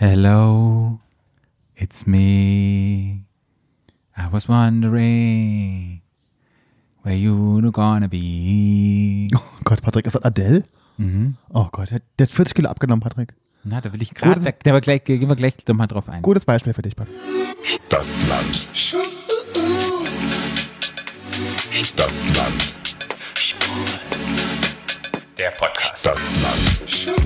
Hello, it's me. I was wondering where you gonna be. Oh Gott, Patrick, ist das Adele? Mhm. Oh Gott, der hat 40 Kilo abgenommen, Patrick. Na, da will ich gerade, da gehen wir gleich nochmal drauf ein. Gutes Beispiel für dich, Patrick. Stadtland. Stadtland. Der Podcast. Stadtland.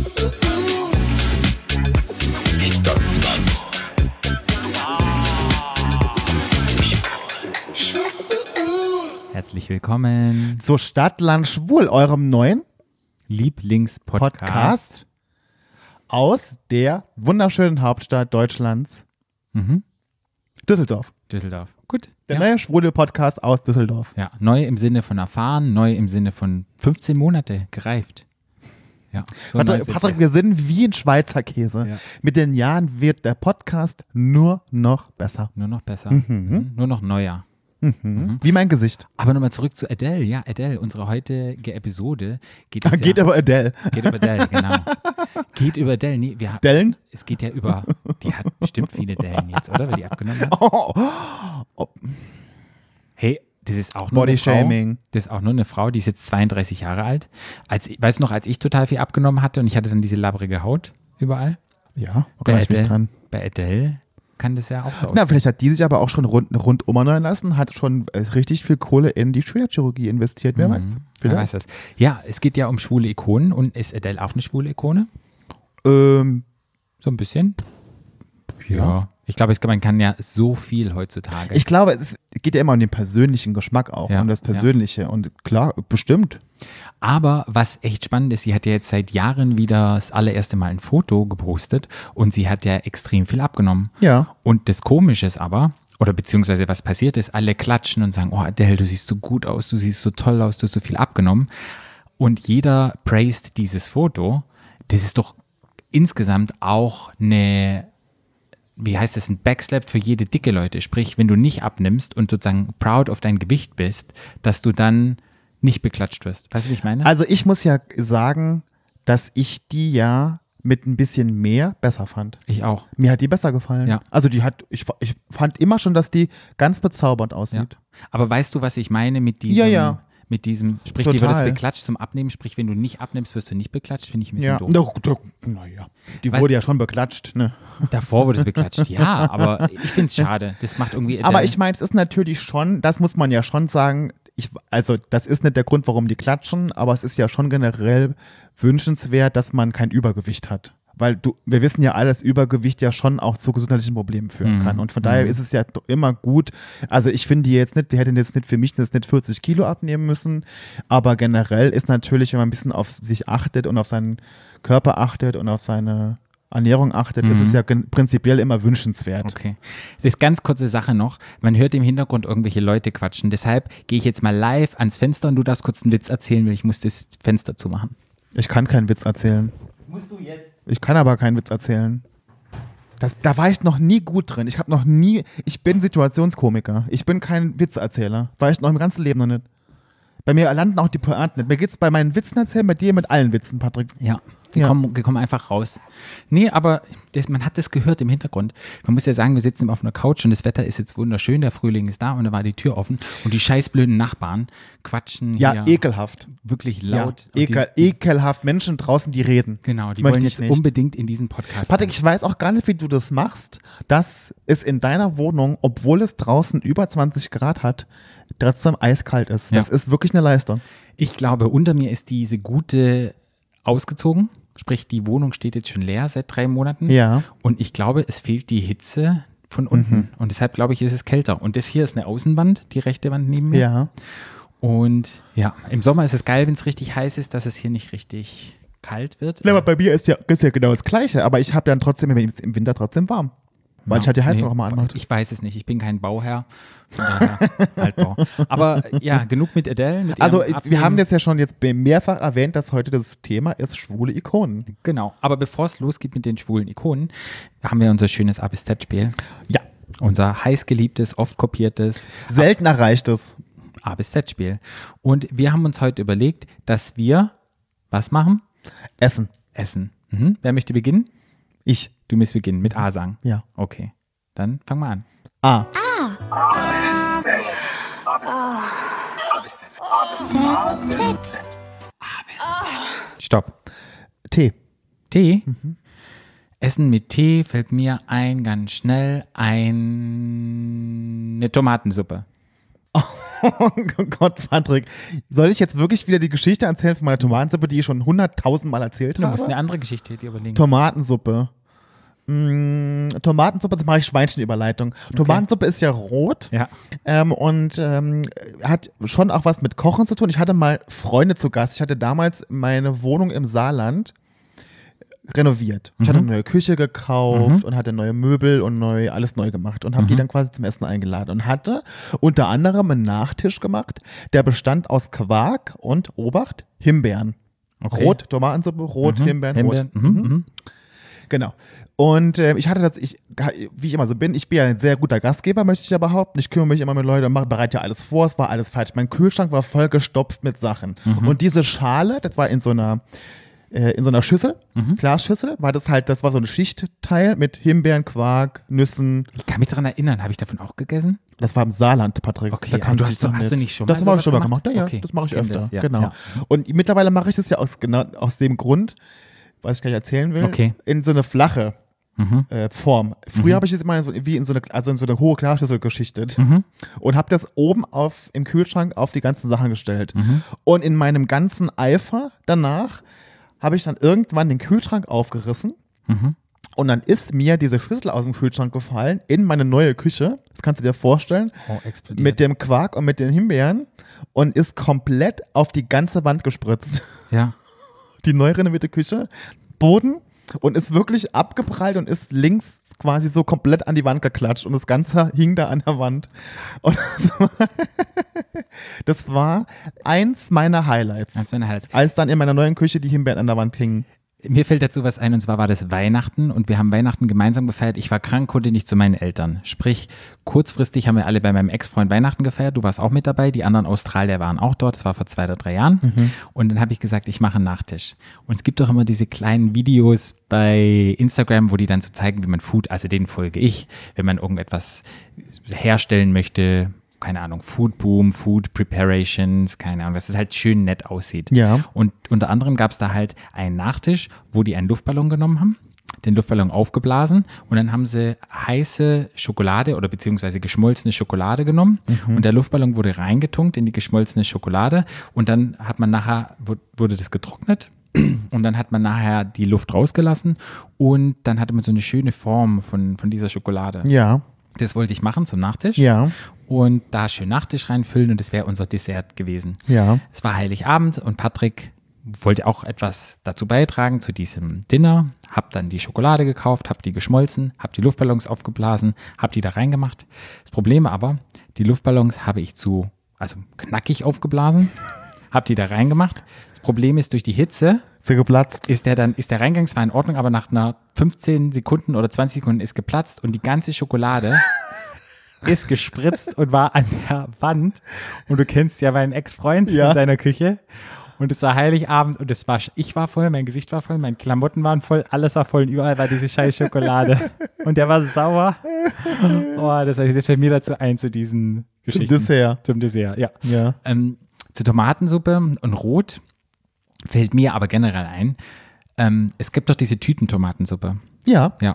Herzlich willkommen zu Stadtland Schwul, eurem neuen Lieblingspodcast aus der wunderschönen Hauptstadt Deutschlands, Düsseldorf. Düsseldorf, gut. Der neue schwule Podcast aus Düsseldorf. Ja, neu im Sinne von erfahren, neu im Sinne von 15 Monate gereift. Ja, so Patrick, wir sind wie ein Schweizer Käse. Ja. Mit den Jahren wird der Podcast nur noch besser. Nur noch besser. Nur noch neuer. Wie mein Gesicht. Aber nochmal zurück zu Adele. Ja, Adele, unsere heutige Episode geht über Adele. Nee, Dellen? Es geht ja über, die hat bestimmt viele Dellen jetzt, oder? Weil die abgenommen hat. Oh. Hey, das ist auch nur Body-Shaming. Das ist auch nur eine Frau, die ist jetzt 32 Jahre alt. Weißt du noch, als ich total viel abgenommen hatte und ich hatte dann diese labbrige Haut überall? Ja, erinnere ich mich dran. Bei Adele kann das ja auch so aussehen. Na, vielleicht hat die sich aber auch schon rund umerneuern lassen, hat schon richtig viel Kohle in die Schönheitschirurgie investiert, wer weiß. Wer weiß das. Ja, es geht ja um schwule Ikonen und ist Adele auch eine schwule Ikone? So ein bisschen? Ja. Ich glaube, man kann ja so viel heutzutage. Ich glaube, es geht ja immer um den persönlichen Geschmack auch, um das Persönliche. Ja. Und klar, bestimmt. Aber was echt spannend ist, sie hat ja jetzt seit Jahren wieder das allererste Mal ein Foto gepostet und sie hat ja extrem viel abgenommen. Ja. Und das Komische ist aber, oder beziehungsweise was passiert ist, alle klatschen und sagen, oh Adele, du siehst so gut aus, du siehst so toll aus, du hast so viel abgenommen. Und jeder praised dieses Foto. Das ist doch insgesamt auch eine... Wie heißt das, ein Backslap für jede dicke Leute? Sprich, wenn du nicht abnimmst und sozusagen proud auf dein Gewicht bist, dass du dann nicht beklatscht wirst. Weißt du, wie ich meine? Also ich muss ja sagen, dass ich die ja mit ein bisschen mehr besser fand. Ich auch. Mir hat die besser gefallen. Ja. Also ich fand immer schon, dass die ganz bezaubernd aussieht. Ja. Aber weißt du, was ich meine mit diesem... Ja. Mit diesem, sprich, die wird das beklatscht zum Abnehmen, sprich, wenn du nicht abnimmst, wirst du nicht beklatscht, finde ich ein bisschen doof. Naja, die wurde ja schon beklatscht, ne? Davor wurde es beklatscht, ja, aber ich finde es schade, das macht irgendwie Adele. Aber ich meine, es ist natürlich schon, das muss man ja schon sagen, also das ist nicht der Grund, warum die klatschen, aber es ist ja schon generell wünschenswert, dass man kein Übergewicht hat. Weil wir wissen ja alle, dass Übergewicht ja schon auch zu gesundheitlichen Problemen führen kann. Und von daher ist es ja immer gut. Also ich finde jetzt nicht, die hätten jetzt nicht für mich das nicht 40 Kilo abnehmen müssen. Aber generell ist natürlich, wenn man ein bisschen auf sich achtet und auf seinen Körper achtet und auf seine Ernährung achtet, ist es ja prinzipiell immer wünschenswert. Okay. Das ist ganz kurze Sache noch. Man hört im Hintergrund irgendwelche Leute quatschen. Deshalb gehe ich jetzt mal live ans Fenster und du darfst kurz einen Witz erzählen, weil ich muss das Fenster zumachen. Ich kann keinen Witz erzählen. Musst du jetzt? Ich kann aber keinen Witz erzählen. Da war ich noch nie gut drin. Ich bin Situationskomiker. Ich bin kein Witzerzähler. War ich noch im ganzen Leben noch nicht. Bei mir landen auch die Pointen nicht. Mir geht's bei meinen Witzen erzählen, bei dir mit allen Witzen, Patrick. Ja, die kommen einfach raus. Nee, aber man hat das gehört im Hintergrund. Man muss ja sagen, wir sitzen auf einer Couch und das Wetter ist jetzt wunderschön, der Frühling ist da und da war die Tür offen und die scheißblöden Nachbarn quatschen hier. Ja, ekelhaft. Wirklich laut. Ja, ekelhaft Menschen draußen, die reden. Genau, die wollen jetzt unbedingt in diesen Podcast. Patrick, ich weiß auch gar nicht, wie du das machst, dass es in deiner Wohnung, obwohl es draußen über 20 Grad hat, trotzdem eiskalt ist. Ja. Das ist wirklich eine Leistung. Ich glaube, unter mir ist diese gute ausgezogen. Sprich, die Wohnung steht jetzt schon leer seit 3 Monaten. Ja. Und ich glaube, es fehlt die Hitze von unten. Und deshalb, glaube ich, ist es kälter. Und das hier ist eine Außenwand, die rechte Wand neben mir. Ja. Und ja, im Sommer ist es geil, wenn es richtig heiß ist, dass es hier nicht richtig kalt wird. Ja, aber bei mir ist ja genau das Gleiche. Aber ich habe dann trotzdem im Winter trotzdem warm. Weil ich halt die Heizung auch mal anmacht. Ich weiß es nicht, ich bin kein Bauherr. Altbau. Aber ja, genug mit Adele. Wir haben das ja schon jetzt mehrfach erwähnt, dass heute das Thema ist schwule Ikonen. Genau, aber bevor es losgeht mit den schwulen Ikonen, haben wir unser schönes A bis Z-Spiel. Ja. Unser heißgeliebtes, oft kopiertes. Selten erreichtes. A bis Z-Spiel. Und wir haben uns heute überlegt, dass wir was machen? Essen. Wer möchte beginnen? Ich. Du musst beginnen mit A sagen. Ja. Okay. Dann fang mal an. A. A. Z. Stopp. T. T? Mhm. Essen mit Tee fällt mir ein, ganz schnell, eine Tomatensuppe. Oh Gott, Patrick. Soll ich jetzt wirklich wieder die Geschichte erzählen von meiner Tomatensuppe, die ich schon 100.000 Mal erzählt habe? Du musst eine andere Geschichte dir überlegen. Tomatensuppe. Tomatensuppe, jetzt mache ich Schweinchenüberleitung. Okay. Tomatensuppe ist ja rot, ja. Hat schon auch was mit Kochen zu tun. Ich hatte mal Freunde zu Gast. Ich hatte damals meine Wohnung im Saarland renoviert. Ich hatte eine neue Küche gekauft und hatte neue Möbel und alles neu gemacht und habe die dann quasi zum Essen eingeladen und hatte unter anderem einen Nachtisch gemacht, der bestand aus Quark und, Obacht, Himbeeren. Okay. Rot, Tomatensuppe, rot, Himbeeren, rot. Genau. Und ich hatte das, wie ich immer so bin, ich bin ja ein sehr guter Gastgeber, möchte ich ja behaupten. Ich kümmere mich immer mit Leuten, bereite ja alles vor, es war alles fertig. Mein Kühlschrank war voll gestopft mit Sachen. Und diese Schale, das war in so einer Schüssel, Glasschüssel, war das halt, das war so ein Schichtteil mit Himbeeren, Quark, Nüssen. Ich kann mich daran erinnern, habe ich davon auch gegessen? Das war im Saarland, Patrick. Okay, da kam das hast du nicht schon mal das habe ich schon mal gemacht, ja, okay. Das mache ich öfter, das, ja, genau. Ja. Und mittlerweile mache ich das ja aus dem Grund, was ich gleich erzählen will, in so eine flache Form. Früher habe ich das immer so, wie in so eine hohe Glasschüssel geschichtet und habe das oben im Kühlschrank auf die ganzen Sachen gestellt. Und in meinem ganzen Eifer danach habe ich dann irgendwann den Kühlschrank aufgerissen und dann ist mir diese Schüssel aus dem Kühlschrank gefallen in meine neue Küche, das kannst du dir vorstellen, explodiert. Mit dem Quark und mit den Himbeeren und ist komplett auf die ganze Wand gespritzt. Ja. Die neu renovierte Küche, Boden und ist wirklich abgeprallt und ist links quasi so komplett an die Wand geklatscht und das Ganze hing da an der Wand. Und das war eins meiner Highlights. Als dann in meiner neuen Küche die Himbeeren an der Wand hingen. Mir fällt dazu was ein, und zwar war das Weihnachten und wir haben Weihnachten gemeinsam gefeiert. Ich war krank, konnte nicht zu meinen Eltern. Sprich, kurzfristig haben wir alle bei meinem Ex-Freund Weihnachten gefeiert. Du warst auch mit dabei, die anderen Australier waren auch dort. Das war vor 2 oder 3 Jahren. Und dann habe ich gesagt, ich mache einen Nachtisch. Und es gibt doch immer diese kleinen Videos bei Instagram, wo die dann so zeigen, wie man Food, also denen folge ich, wenn man irgendetwas herstellen möchte, keine Ahnung, Food Boom, Food Preparations, keine Ahnung, dass es halt schön nett aussieht. Ja. Und unter anderem gab es da halt einen Nachtisch, wo die einen Luftballon genommen haben, den Luftballon aufgeblasen und dann haben sie heiße Schokolade oder beziehungsweise geschmolzene Schokolade genommen und der Luftballon wurde reingetunkt in die geschmolzene Schokolade und dann hat man nachher, wurde das getrocknet. Und dann hat man nachher die Luft rausgelassen und dann hatte man so eine schöne Form von dieser Schokolade. Ja. Das wollte ich machen zum Nachtisch. Ja. Und da schön Nachtisch reinfüllen und das wäre unser Dessert gewesen. Ja. Es war Heiligabend und Patrick wollte auch etwas dazu beitragen zu diesem Dinner. Hab dann die Schokolade gekauft, hab die geschmolzen, hab die Luftballons aufgeblasen, hab die da reingemacht. Das Problem aber, die Luftballons habe ich also knackig aufgeblasen, hab die da reingemacht. Das Problem ist, durch die Hitze geplatzt. Ist der Reingang zwar in Ordnung, aber nach einer 15 Sekunden oder 20 Sekunden ist geplatzt und die ganze Schokolade ist gespritzt und war an der Wand. Und du kennst ja meinen Ex-Freund in seiner Küche. Und es war Heiligabend und ich war voll, mein Gesicht war voll, meine Klamotten waren voll, alles war voll und überall war diese scheiß Schokolade. Und der war sauer. Oh, das fällt mir dazu ein, zu diesen Geschichten. Zum Dessert, ja. Zur Tomatensuppe und Rot. Fällt mir aber generell ein, es gibt doch diese Tütentomatensuppe. Ja. Ja.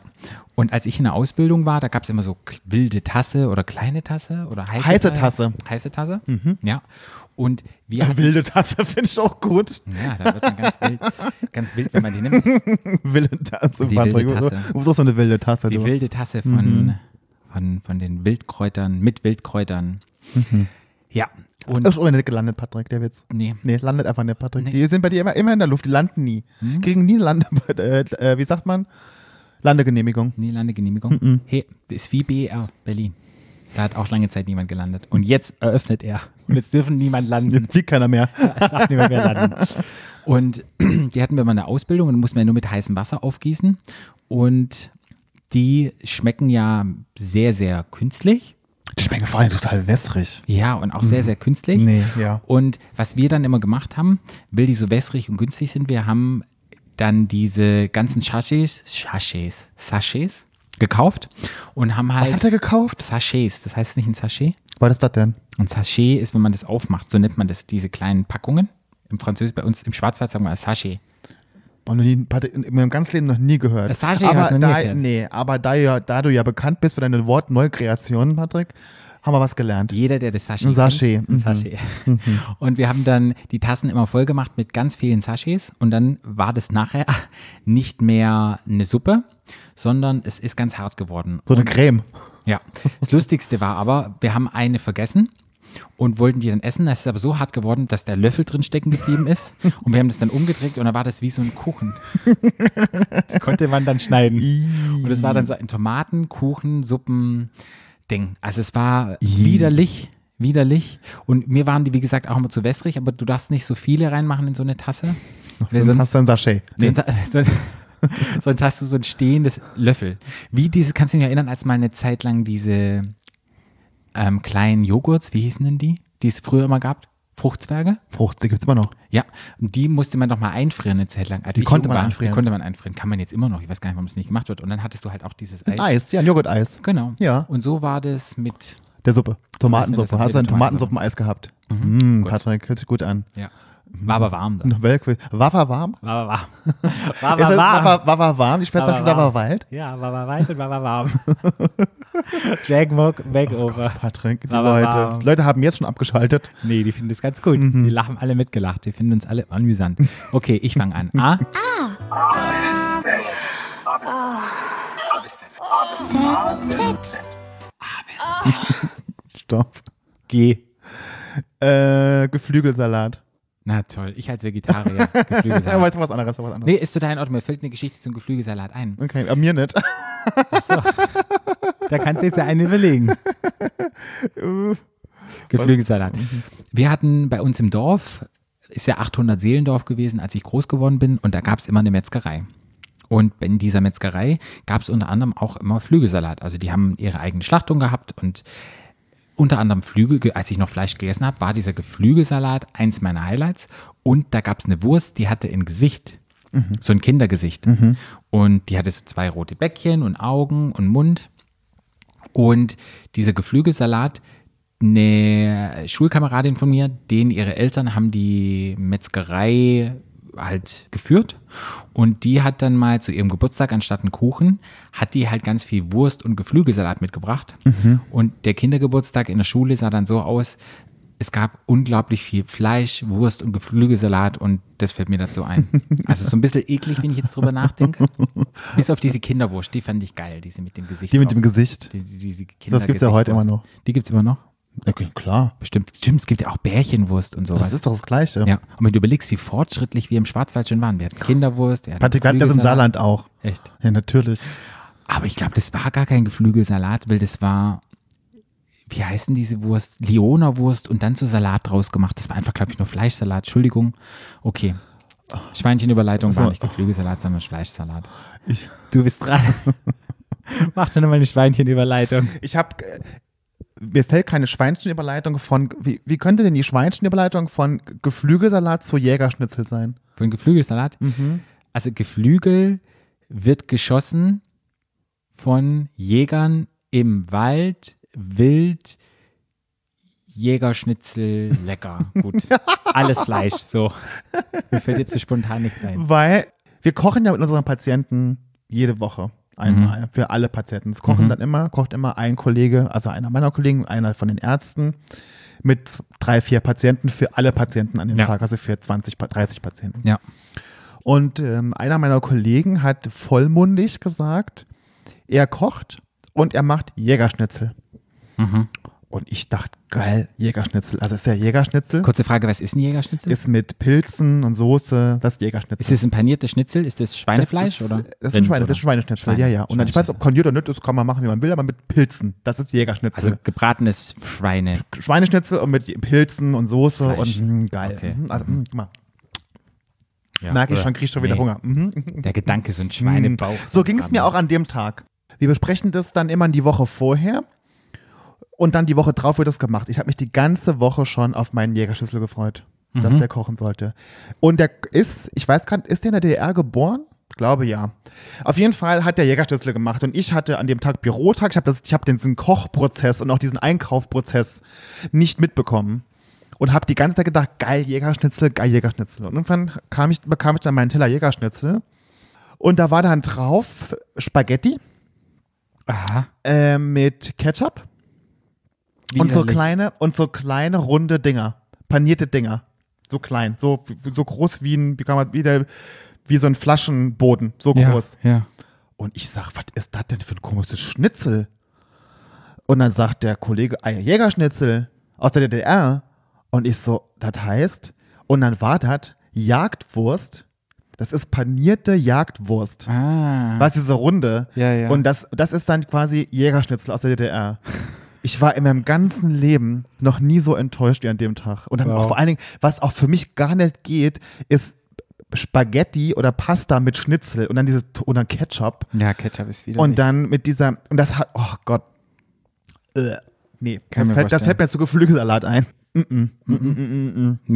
Und als ich in der Ausbildung war, da gab es immer so wilde Tasse oder kleine Tasse oder heiße Tasse. Heiße Tasse, ja. Und wilde Tasse finde ich auch gut. Ja, da wird man ganz wild, wenn man die nimmt. Wilde Tasse. Du bist auch so eine wilde Tasse. Die wilde Tasse von den Wildkräutern, mit Wildkräutern. Ja. Ist ohne gelandet, Patrick, der Witz. Nee, landet einfach nicht, Patrick. Nee. Die sind bei dir immer in der Luft, die landen nie. Kriegen nie Landegenehmigung. Nie Landegenehmigung. Hey, ist wie BER, Berlin. Da hat auch lange Zeit niemand gelandet. Und jetzt eröffnet er. Und jetzt dürfen niemand landen. Jetzt fliegt keiner mehr. Ja, es darf niemand mehr landen. Und die hatten wir mal eine Ausbildung und mussten wir nur mit heißem Wasser aufgießen. Und die schmecken ja sehr, sehr künstlich. Die schmecken vor allem total wässrig. Ja, und auch sehr, sehr künstlich. Und was wir dann immer gemacht haben, weil die so wässrig und günstig sind, wir haben dann diese ganzen Sachets gekauft und haben halt. Was hat er gekauft? Sachets. Das heißt nicht ein Sachet. Was ist das denn? Ein Sachet ist, wenn man das aufmacht, so nennt man das, diese kleinen Packungen. Im Französisch, bei uns im Schwarzwald sagen wir Sachet. In meinem ganzen Leben noch nie gehört. Das Sachet habe ich noch nie gehört. Nee, aber da du ja bekannt bist für deine Wortneukreationen, Patrick, haben wir was gelernt. Jeder, der das Sachet kennt. Ein Sachet. Mhm. Und wir haben dann die Tassen immer voll gemacht mit ganz vielen Sachets und dann war das nachher nicht mehr eine Suppe, sondern es ist ganz hart geworden. So eine Creme. Ja. Das Lustigste war aber, wir haben eine vergessen und wollten die dann essen. Das ist aber so hart geworden, dass der Löffel drin stecken geblieben ist. Und wir haben das dann umgedreht und dann war das wie so ein Kuchen. Das konnte man dann schneiden. Und es war dann so ein Tomatenkuchen-Suppen-Ding. Also es war widerlich. Und mir waren die, wie gesagt, auch immer zu wässrig. Aber du darfst nicht so viele reinmachen in so eine Tasse. Sonst hast du ein Sachet. Nee. Sonst hast du so ein stehendes Löffel. Wie dieses, kannst du dich erinnern, als mal eine Zeit lang diese kleinen Joghurts, wie hießen denn die, die es früher immer gab? Fruchtzwerge? Die gibt es immer noch. Ja, und die musste man doch mal einfrieren eine Zeit lang. Die konnte man einfrieren. Kann man jetzt immer noch. Ich weiß gar nicht, warum es nicht gemacht wird. Und dann hattest du halt auch dieses Eis. Ein Joghurt-Eis. Genau. Ja. Und so war das mit der Suppe. Tomatensuppe. Hast du ein Tomatensuppen-Eis gehabt? Mhm. Patrick, hört sich gut an. Ja. War aber warm da. War warm. Die Schwester von war Wald. Ja, war weit und war warm. Dragmog, Backover. Patrick, die Leute haben jetzt schon abgeschaltet. Nee, die finden das ganz gut. Mhm. Die haben alle mitgelacht. Die finden uns alle amüsant. Okay, ich fange an. A. A. Stopp. G. Geflügelsalat. Na toll, ich als Vegetarier. Geflügelsalat. Weißt du, was anderes? Nee, ist total in Ordnung. Mir fällt eine Geschichte zum Geflügelsalat ein. Okay, aber mir nicht. Achso. Da kannst du jetzt ja eine überlegen. Geflügelsalat. Wir hatten bei uns im Dorf, ist ja 800 Seelendorf gewesen, als ich groß geworden bin. Und da gab es immer eine Metzgerei. Und in dieser Metzgerei gab es unter anderem auch immer Flügelsalat. Also die haben ihre eigene Schlachtung gehabt und unter anderem Flügel, als ich noch Fleisch gegessen habe, war dieser Geflügelsalat eins meiner Highlights. Und da gab es eine Wurst, die hatte ein Gesicht, so ein Kindergesicht. Mhm. Und die hatte so zwei rote Bäckchen und Augen und Mund. Und dieser Geflügelsalat, eine Schulkameradin von mir, denen ihre Eltern haben die Metzgerei halt geführt. Und die hat dann mal zu ihrem Geburtstag anstatt einen Kuchen, hat die halt ganz viel Wurst und Geflügelsalat mitgebracht. Mhm. Und der Kindergeburtstag in der Schule sah dann so aus, es gab unglaublich viel Fleisch, Wurst und Geflügelsalat und das fällt mir dazu ein. Also so ein bisschen eklig, wenn ich jetzt drüber nachdenke. Bis auf diese Kinderwurst, die fand ich geil, diese mit dem Gesicht. Die mit dem Gesicht? Diese Kindergesicht. Das gibt es ja heute immer noch. Die gibt es immer noch? Okay, klar. Bestimmt. Stimmt, es gibt ja auch Bärchenwurst und sowas. Das ist doch das Gleiche. Ja. Und wenn du überlegst, wie fortschrittlich wir im Schwarzwald schon waren. Wir hatten Kinderwurst. Patrick, wir hatten das im Saarland auch. Echt? Ja, natürlich. Aber ich glaube, das war gar kein Geflügelsalat, weil das war, wie heißt denn diese Wurst? Lionerwurst und dann zu Salat draus gemacht. Das war einfach, glaube ich, nur Fleischsalat. Entschuldigung. Okay. Schweinchenüberleitung war nicht Geflügelsalat, sondern Fleischsalat. Du bist dran. Mach doch nochmal eine Schweinchenüberleitung. Mir fällt keine Schweinchenüberleitung von. Wie könnte denn die Schweinchenüberleitung von Geflügelsalat zu Jägerschnitzel sein? Von Geflügelsalat? Mhm. Also Geflügel wird geschossen von Jägern im Wald, wild, Jägerschnitzel, lecker, gut. Alles Fleisch, so. Mir fällt jetzt so spontan nichts ein. Weil wir kochen ja mit unseren Patienten jede Woche. Einmal für alle Patienten. Es kochen dann kocht immer ein Kollege, also einer meiner Kollegen, einer von den Ärzten mit 3-4 Patienten für alle Patienten an dem Tag, also für 20-30 Patienten. Ja. Und einer meiner Kollegen hat vollmundig gesagt, er kocht und er macht Jägerschnitzel. Mhm. Und ich dachte, geil, Jägerschnitzel. Also ist ja Jägerschnitzel. Kurze Frage, was ist ein Jägerschnitzel? Ist mit Pilzen und Soße, das ist Jägerschnitzel. Ist das ein paniertes Schnitzel? Ist das Schweinefleisch? Das ist, oder? Das ist Schweineschnitzel, ja. Und ich weiß, ob paniert oder nicht, das kann man machen, wie man will, aber mit Pilzen. Das ist Jägerschnitzel. Also gebratenes Schweineschnitzel und mit Pilzen und Soße Fleisch. Und geil. Okay. Also, guck mal. Ja, merke ich schon, kriege ich schon wieder Hunger. Mhm. Der Gedanke, so ein Schweinebauch. So ging es mir auch an dem Tag. Wir besprechen das dann immer die Woche vorher. Und dann die Woche drauf wird das gemacht. Ich habe mich die ganze Woche schon auf meinen Jägerschnitzel gefreut. dass der kochen sollte. Und der ist, ich weiß gar nicht, ist der in der DDR geboren? Glaube ja. Auf jeden Fall hat der Jägerschnitzel gemacht und ich hatte an dem Tag Bürotag. Ich hab diesen Kochprozess und auch diesen Einkaufprozess nicht mitbekommen und habe die ganze Zeit gedacht, geil Jägerschnitzel, geil Jägerschnitzel. Und irgendwann bekam ich dann meinen Teller Jägerschnitzel und da war dann drauf Spaghetti mit Ketchup und so kleine runde Dinger, panierte Dinger, so klein, so groß wie ein, wie so ein Flaschenboden, so groß. Ja, ja. Und ich sag, was ist das denn für ein komisches Schnitzel? Und dann sagt der Kollege, Jägerschnitzel aus der DDR. Und ich so, das heißt, und dann war das Jagdwurst. Das ist panierte Jagdwurst. Ah. Was diese Runde. Ja, ja. Und das ist dann quasi Jägerschnitzel aus der DDR. Ich war in meinem ganzen Leben noch nie so enttäuscht wie an dem Tag. Und dann auch vor allen Dingen, was auch für mich gar nicht geht, ist Spaghetti oder Pasta mit Schnitzel und dann dieses und dann Ketchup. Ja, Ketchup ist wieder. Und dann mit dieser und das hat, oh Gott, nee, das fällt mir zu Geflügelsalat ein. Nie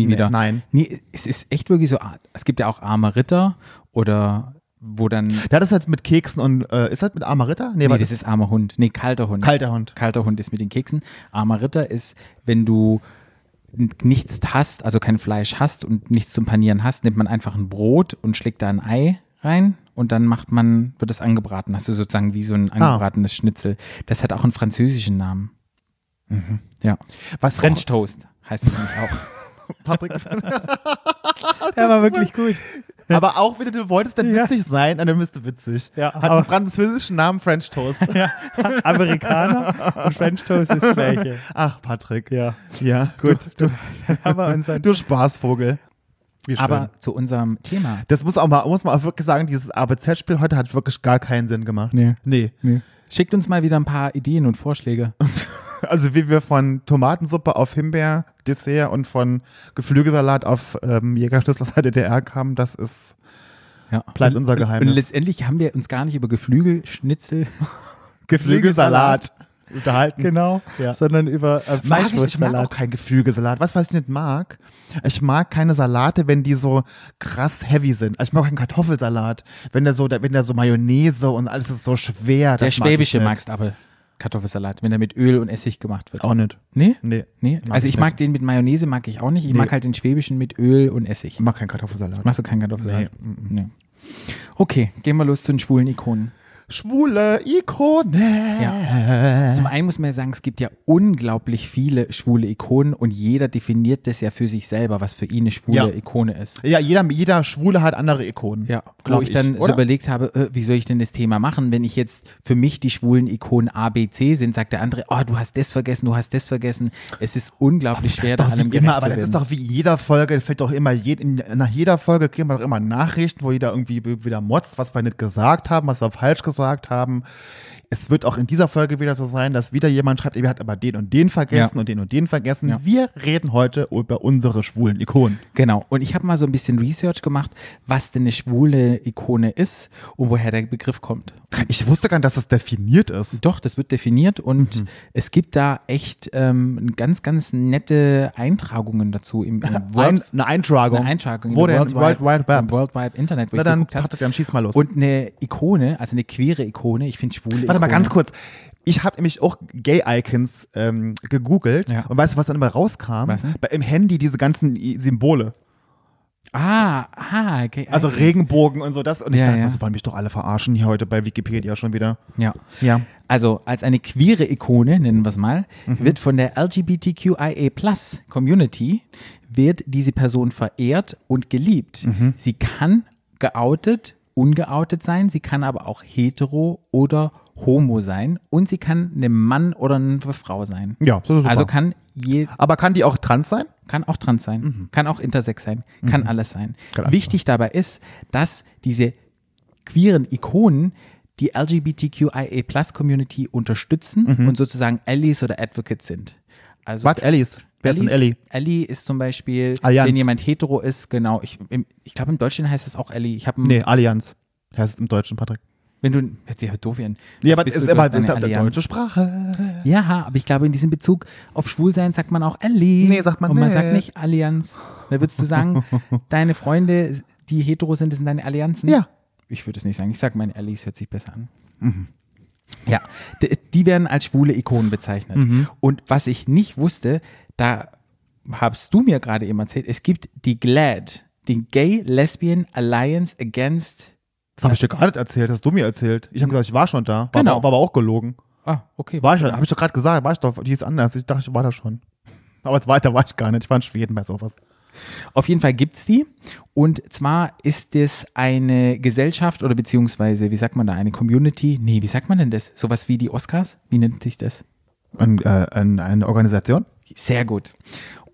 wieder. Nein. Nee, es ist echt wirklich so. Es gibt ja auch arme Ritter oder wo dann. Ja, das ist halt mit Keksen und ist halt mit armer Ritter? Nee, das ist armer Hund. Nee, kalter Hund. Kalter Hund ist mit den Keksen. Armer Ritter ist, wenn du nichts hast, also kein Fleisch hast und nichts zum Panieren hast, nimmt man einfach ein Brot und schlägt da ein Ei rein und dann wird das angebraten. Hast du sozusagen wie so ein angebratenes Schnitzel. Das hat auch einen französischen Namen. Mhm. Ja. Was French Toast heißt es nämlich auch. Patrick. Der war wirklich gut. Aber auch wenn du wolltest dann witzig sein, dann bist du witzig. Ja, hat einen französischen Namen French Toast. Ja, Amerikaner und French Toast ist das gleiche. Ach, Patrick. Ja gut. Du Spaßvogel. Aber zu unserem Thema. Das muss man auch wirklich sagen, dieses ABZ-Spiel heute hat wirklich gar keinen Sinn gemacht. Nee. Schickt uns mal wieder ein paar Ideen und Vorschläge. Also wie wir von Tomatensuppe auf Himbeerdessert und von Geflügelsalat auf Jägerschnitzel aus der DDR kamen, das ist bleibt unser Geheimnis. Und letztendlich haben wir uns gar nicht über Geflügelschnitzel, Geflügelsalat unterhalten. Genau, sondern über Fleischwurstsalat. Ich mag auch kein Geflügelsalat. Was ich nicht mag? Ich mag keine Salate, wenn die so krass heavy sind. Also ich mag keinen Kartoffelsalat, wenn der so Mayonnaise und alles ist so schwer. Der Schwäbische magst aber. Kartoffelsalat, wenn er mit Öl und Essig gemacht wird. Auch nicht. Nee? Also ich mag den mit Mayonnaise, mag ich auch nicht. Ich mag halt den Schwäbischen mit Öl und Essig. Ich mag keinen Kartoffelsalat. Machst du keinen Kartoffelsalat? Nee. Okay, gehen wir los zu den schwulen Ikonen. Schwule Ikone. Ja. Zum einen muss man ja sagen, es gibt ja unglaublich viele schwule Ikonen und jeder definiert das ja für sich selber, was für ihn eine schwule Ikone ist. Ja, jeder Schwule hat andere Ikonen. Ja, wo ich dann so überlegt habe, wie soll ich denn das Thema machen, wenn ich jetzt für mich die schwulen Ikonen A, B, C sind, sagt der andere, oh, du hast das vergessen. Es ist unglaublich schwer, da allem gerecht zu werden. Aber das ist doch wie jeder Folge, fällt doch immer, nach jeder Folge kriegen wir doch immer Nachrichten, wo jeder irgendwie wieder motzt, was wir nicht gesagt haben, was wir falsch gesagt haben. Es wird auch in dieser Folge wieder so sein, dass wieder jemand schreibt, er hat aber den und den vergessen und den und den vergessen. Ja. Wir reden heute über unsere schwulen Ikonen. Genau. Und ich habe mal so ein bisschen Research gemacht, was denn eine schwule Ikone ist und woher der Begriff kommt. Ich wusste gar nicht, dass das definiert ist. Doch, das wird definiert und es gibt da echt ganz, ganz nette Eintragungen dazu. Eine Eintragung. Wo denn? World Wide Web. World Wide Internet, wo ich geguckt habe. Dann schieß mal los. Und eine Ikone, also eine queere Ikone, ich finde schwule Ikone. Warte mal ganz kurz. Ich habe nämlich auch Gay-Icons gegoogelt und weißt du, was dann immer rauskam? Im Handy diese ganzen Symbole. Okay. Also Regenbogen und so das. Und ich dachte, das wollen mich doch alle verarschen hier heute bei Wikipedia schon wieder. Ja. Also als eine queere Ikone, nennen wir es mal, wird von der LGBTQIA+-Community wird diese Person verehrt und geliebt. Sie kann geoutet, ungeoutet sein, sie kann aber auch hetero oder homo sein und sie kann ein Mann oder eine Frau sein. Ja, super. Also aber kann die auch trans sein? Kann auch trans sein, kann auch intersex sein, kann alles sein. Wichtig dabei ist, dass diese queeren Ikonen die LGBTQIA+-Community unterstützen und sozusagen Allies oder Advocates sind. Also was Allies? Wer ist denn Ellie? Ellie ist zum Beispiel, Allianz. Wenn jemand hetero ist, genau. Ich glaube, im Deutschen heißt es auch Ellie. Allianz heißt es im Deutschen, Patrick. Wenn du, jetzt ja doof an. Ja, aber es ist aber eine deutsche Sprache. Ja, aber ich glaube, in diesem Bezug auf Schwulsein sagt man auch Alli. Nee, sagt man nicht. Und man sagt nicht Allianz. Da würdest du sagen, deine Freunde, die hetero sind, das sind deine Allianzen? Ja. Ich würde es nicht sagen. Ich sage, meine Allies hört sich besser an. Mhm. Ja, die werden als schwule Ikonen bezeichnet. Mhm. Und was ich nicht wusste, da hast du mir gerade eben erzählt, es gibt die GLAAD, die Gay Lesbian Alliance Against... Das habe ich dir gar nicht erzählt, das hast du mir erzählt. Ich habe gesagt, ich war schon da, genau. War aber auch gelogen. Ah, okay. War ich, habe ich doch gerade gesagt, war ich doch, die ist anders. Ich dachte, ich war da schon. Aber als weiter war ich gar nicht, ich war in Schweden bei sowas. Auf jeden Fall gibt es die und zwar ist es eine Gesellschaft oder beziehungsweise, wie sagt man da, eine Community? Nee, wie sagt man denn das? Sowas wie die Oscars? Wie nennt sich das? Eine Organisation? Sehr gut.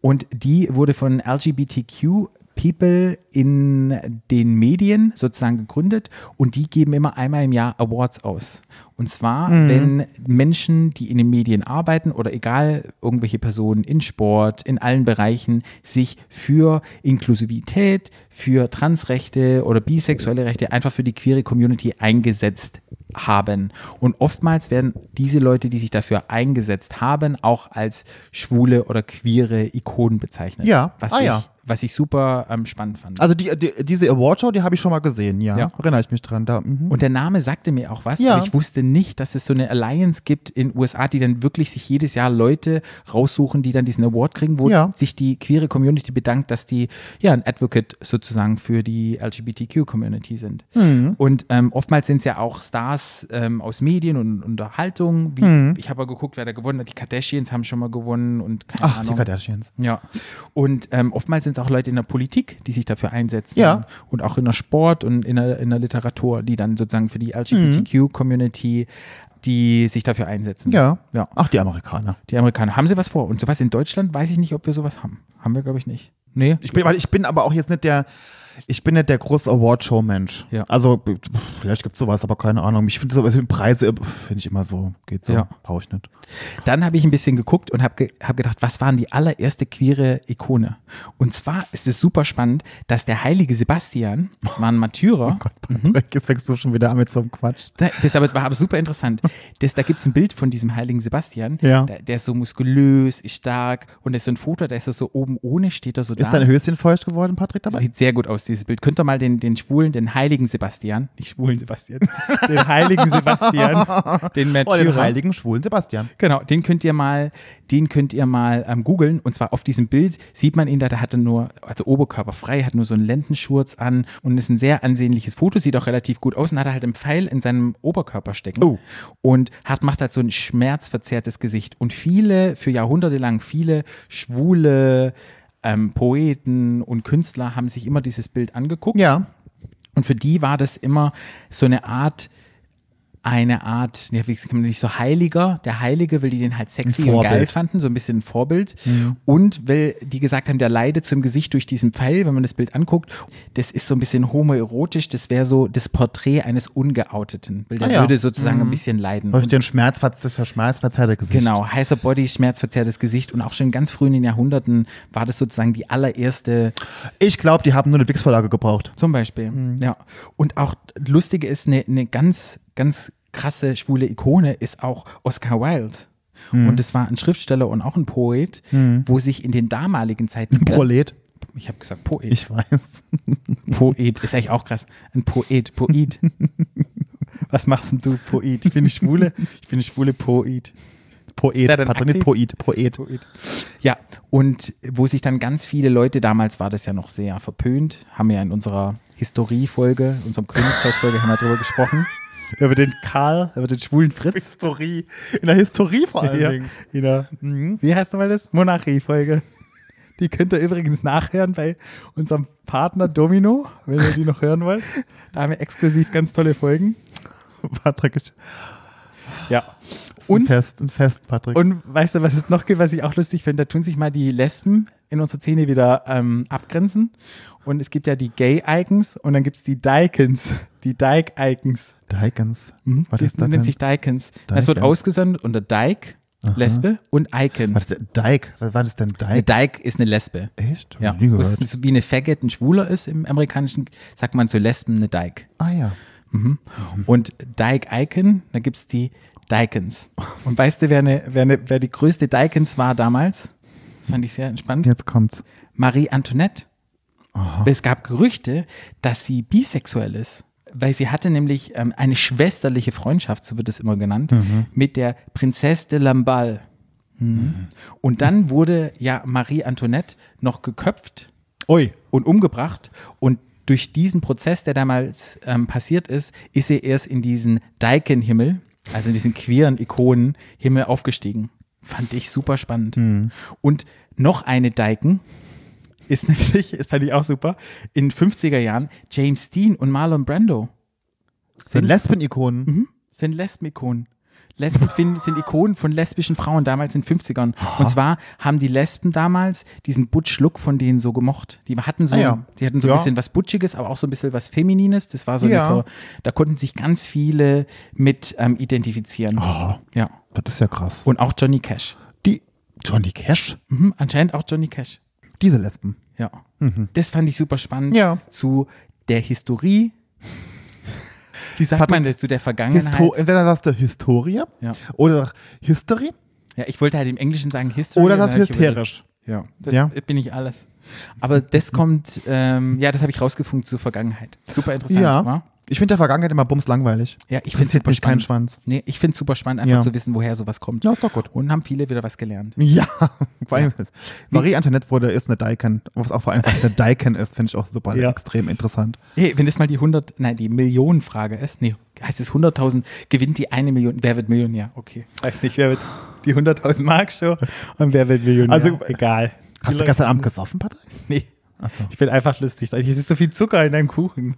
Und die wurde von LGBTQ People in den Medien sozusagen gegründet und die geben immer einmal im Jahr Awards aus. Und zwar, wenn Menschen, die in den Medien arbeiten oder egal, irgendwelche Personen in Sport, in allen Bereichen, sich für Inklusivität, für Transrechte oder bisexuelle Rechte, einfach für die queere Community eingesetzt haben. Und oftmals werden diese Leute, die sich dafür eingesetzt haben, auch als schwule oder queere Ikonen bezeichnet. Ja, was ich super spannend fand. Also diese Awardshow, die habe ich schon mal gesehen, ja. Erinnere ich mich dran. Da, und der Name sagte mir auch was, aber ich wusste nicht, dass es so eine Alliance gibt in den USA, die dann wirklich sich jedes Jahr Leute raussuchen, die dann diesen Award kriegen, wo sich die queere Community bedankt, dass die ein Advocate sozusagen für die LGBTQ-Community sind. Mhm. Und oftmals sind es ja auch Stars aus Medien und Unterhaltung. Ich habe mal geguckt, wer da gewonnen hat. Die Kardashians haben schon mal gewonnen und keine Ahnung. Die Kardashians. Ja. Und oftmals sind auch Leute in der Politik, die sich dafür einsetzen und auch in der Sport und in der Literatur, die dann sozusagen für die LGBTQ-Community, die sich dafür einsetzen. Ja. Ach, die Amerikaner. Die Amerikaner. Haben sie was vor? Und sowas in Deutschland, weiß ich nicht, ob wir sowas haben. Haben wir, glaube ich, nicht. Nee. Ich bin aber auch jetzt nicht der... Ich bin nicht der große Awardshow-Mensch. Ja. Also, vielleicht gibt es sowas, aber keine Ahnung. Ich finde sowas wie Preise, finde ich immer so, geht so, brauche ich nicht. Dann habe ich ein bisschen geguckt und habe gedacht, was waren die allererste queere Ikone? Und zwar ist es super spannend, dass der heilige Sebastian, das war ein Märtyrer. Oh Gott, Patrick, jetzt fängst du schon wieder an mit so einem Quatsch. Das war aber super interessant. Da gibt es ein Bild von diesem heiligen Sebastian. Ja. Der ist so muskulös, ist stark und das ist so ein Foto, da ist er so oben ohne, steht er so da. Ist dein Höschen feucht geworden, Patrick, dabei? Sieht sehr gut aus. Dieses Bild. Könnt ihr mal den heiligen Sebastian, nicht schwulen Sebastian, den heiligen Sebastian, den Märtyrer. Oh, den heiligen, schwulen Sebastian. Genau, den könnt ihr mal googeln. Und zwar auf diesem Bild sieht man ihn da, der hatte nur, also oberkörperfrei, hat nur so einen Lendenschurz an und ist ein sehr ansehnliches Foto, sieht auch relativ gut aus und hat halt einen Pfeil in seinem Oberkörper stecken. Oh. Und macht halt so ein schmerzverzerrtes Gesicht. Und für Jahrhunderte lang, viele schwule Poeten und Künstler haben sich immer dieses Bild angeguckt. Ja. Und für die war das immer so eine Art, nicht so Heiliger, der Heilige, weil die den halt sexy und geil fanden, so ein bisschen ein Vorbild. Mhm. Und weil die gesagt haben, der leidet zum Gesicht durch diesen Pfeil, wenn man das Bild anguckt, das ist so ein bisschen homoerotisch, das wäre so das Porträt eines Ungeouteten, weil der würde sozusagen ein bisschen leiden. Durch den schmerzverzerrtes Gesicht. Genau, heißer Body, schmerzverzerrtes Gesicht und auch schon in ganz frühen Jahrhunderten war das sozusagen die allererste. Ich glaube, die haben nur eine Wix-Vorlage gebraucht. Zum Beispiel, ja. Und auch lustige ist, eine ganz krasse schwule Ikone ist auch Oscar Wilde. Und das war ein Schriftsteller und auch ein Poet, wo sich in den damaligen Zeiten... Prolet? Ich habe gesagt Poet. Ich weiß. Poet, ist eigentlich auch krass. Ein Poet. Was machst denn du, Poet? Ich bin eine schwule Poet. Poet. Ja, und wo sich dann ganz viele Leute, damals war das ja noch sehr verpönt, haben ja in unserer Historiefolge, in unserem Königshausfolge haben wir darüber gesprochen. Über den Karl, über den schwulen Fritz. Historie. In der Historie vor allen Dingen. Wie heißt du mal das? Monarchie-Folge. Die könnt ihr übrigens nachhören bei unserem Partner Domino, wenn ihr die noch hören wollt. Da haben wir exklusiv ganz tolle Folgen. Patrick ist... Ja. Und ein Fest, Patrick. Und weißt du, was es noch gibt, was ich auch lustig finde? Da tun sich mal die Lesben in unserer Szene wieder abgrenzen. Und es gibt ja die Gay-Icons und dann gibt es die Dykens. Die Dyke-Icons. Dykens? Was ist das denn? Nennt sich Dykens. Das wird ausgesondert unter Dyke, Lesbe und Icon. Dyke? Was war das denn? Dyke? Eine Dyke ist eine Lesbe. Echt? Ja. Wie eine Faggot ein Schwuler ist im Amerikanischen, sagt man zu Lesben eine Dyke. Ah ja. Mhm. Und Dyke Icon, da gibt es die Dykens. Und weißt du, wer die größte Dykens war damals? Das fand ich sehr entspannt. Jetzt kommt's. Marie Antoinette. Aha. Es gab Gerüchte, dass sie bisexuell ist, weil sie hatte nämlich eine schwesterliche Freundschaft, so wird es immer genannt, mit der Prinzessin de Lamballe. Mhm. Mhm. Und dann wurde ja Marie Antoinette noch geköpft und umgebracht. Und durch diesen Prozess, der damals passiert ist sie erst in diesen Daikon-Himmel, also in diesen queeren Ikonen-Himmel aufgestiegen. Fand ich super spannend. Mhm. Und noch eine Daikon ist nämlich, das fand ich auch super, in den 50er Jahren James Dean und Marlon Brando. Sind Lesben-Ikonen. Mhm, sind Lesben-Ikonen. Lesben sind Ikonen von lesbischen Frauen damals in den 50ern. Und zwar haben die Lesben damals diesen Butch-Look von denen so gemocht. Die hatten so ein bisschen was Butchiges, aber auch so ein bisschen was Feminines. Das war so da konnten sich ganz viele mit identifizieren. Oh, ja. Das ist ja krass. Und auch Johnny Cash. Johnny Cash? Mhm, anscheinend auch Johnny Cash. Diese Lesben. Ja. Mhm. Das fand ich super spannend. Ja. Zu der Historie. Wie sagt man das? Zu der Vergangenheit. Entweder sagst du Historie oder History. Ja, ich wollte halt im Englischen sagen History. Oder das hysterisch. Ja, das bin ich alles. Aber das kommt, das habe ich rausgefunden zur Vergangenheit. Super interessant, wa? Ich finde der Vergangenheit immer bumslangweilig. Ja, ich finde es super spannend. Schwanz. Nee, ich finde es super spannend, einfach zu wissen, woher sowas kommt. Ja, ist doch gut. Und haben viele wieder was gelernt. Ja, vor allem Marie Antoinette ist eine Daikon, was auch vor allem eine Daikon ist, finde ich auch super extrem interessant. Hey, wenn das mal die Millionenfrage ist, heißt es 100.000, gewinnt die 1 Million, wer wird Millionär? Okay, weiß nicht, wer wird die 100.000 Mark Show und wer wird Millionär? Also, egal. Hast du gestern Abend gesoffen, Patrick? Nee. So. Ich bin einfach lustig. Hier ist so viel Zucker in deinem Kuchen,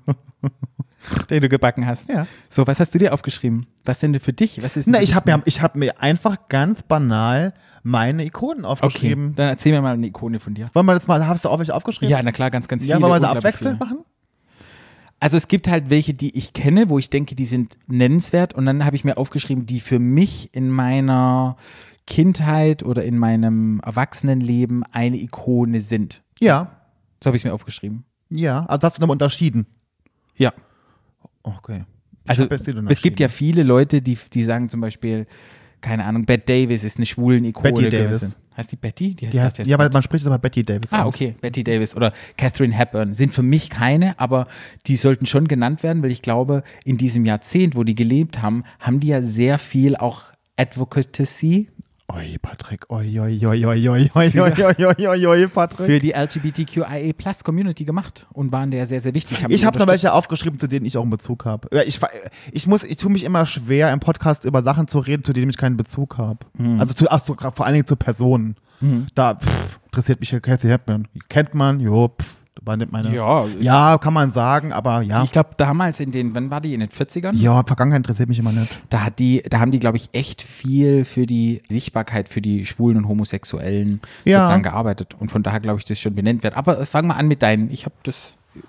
den du gebacken hast. Ja. So, was hast du dir aufgeschrieben? Was denn für dich? Was ist denn ich hab mir einfach ganz banal meine Ikonen aufgeschrieben. Okay, dann erzähl mir mal eine Ikone von dir. Wollen wir das mal, hast du auch welche aufgeschrieben? Ja, na klar, ganz, ganz viele. Ja, wollen wir sie abwechselnd machen? Also es gibt halt welche, die ich kenne, wo ich denke, die sind nennenswert. Und dann habe ich mir aufgeschrieben, die für mich in meiner Kindheit oder in meinem Erwachsenenleben eine Ikone sind. Ja. So habe ich es mir aufgeschrieben. Ja, also hast du nochmal unterschieden? Ja. Okay. Also es gibt ja viele Leute, die sagen zum Beispiel, keine Ahnung, Bette Davis ist eine schwulen Ikone. Bette Davis. Heißt die Betty? Aber man spricht es aber Bette Davis aus. Ah, okay, Bette Davis oder Katharine Hepburn sind für mich keine, aber die sollten schon genannt werden, weil ich glaube, in diesem Jahrzehnt, wo die gelebt haben, haben die ja sehr viel auch Advocacy. Patrick. Für die LGBTQIA+-Community gemacht und waren der sehr, sehr wichtig. Ich habe noch welche aufgeschrieben, zu denen ich auch einen Bezug habe. Ich tue mich immer schwer, im Podcast über Sachen zu reden, zu denen ich keinen Bezug habe. Mhm. Also vor allen Dingen zu Personen. Mhm. Da interessiert mich Kathy Hepburn. Kennt man, kann man sagen, aber ja. Ich glaube, damals wann war die, in den 40ern? Ja, Vergangenheit interessiert mich immer nicht. Da haben die, glaube ich, echt viel für die Sichtbarkeit für die Schwulen und Homosexuellen sozusagen gearbeitet. Und von daher, glaube ich, das schon benannt wird. Aber fang mal an mit deinen.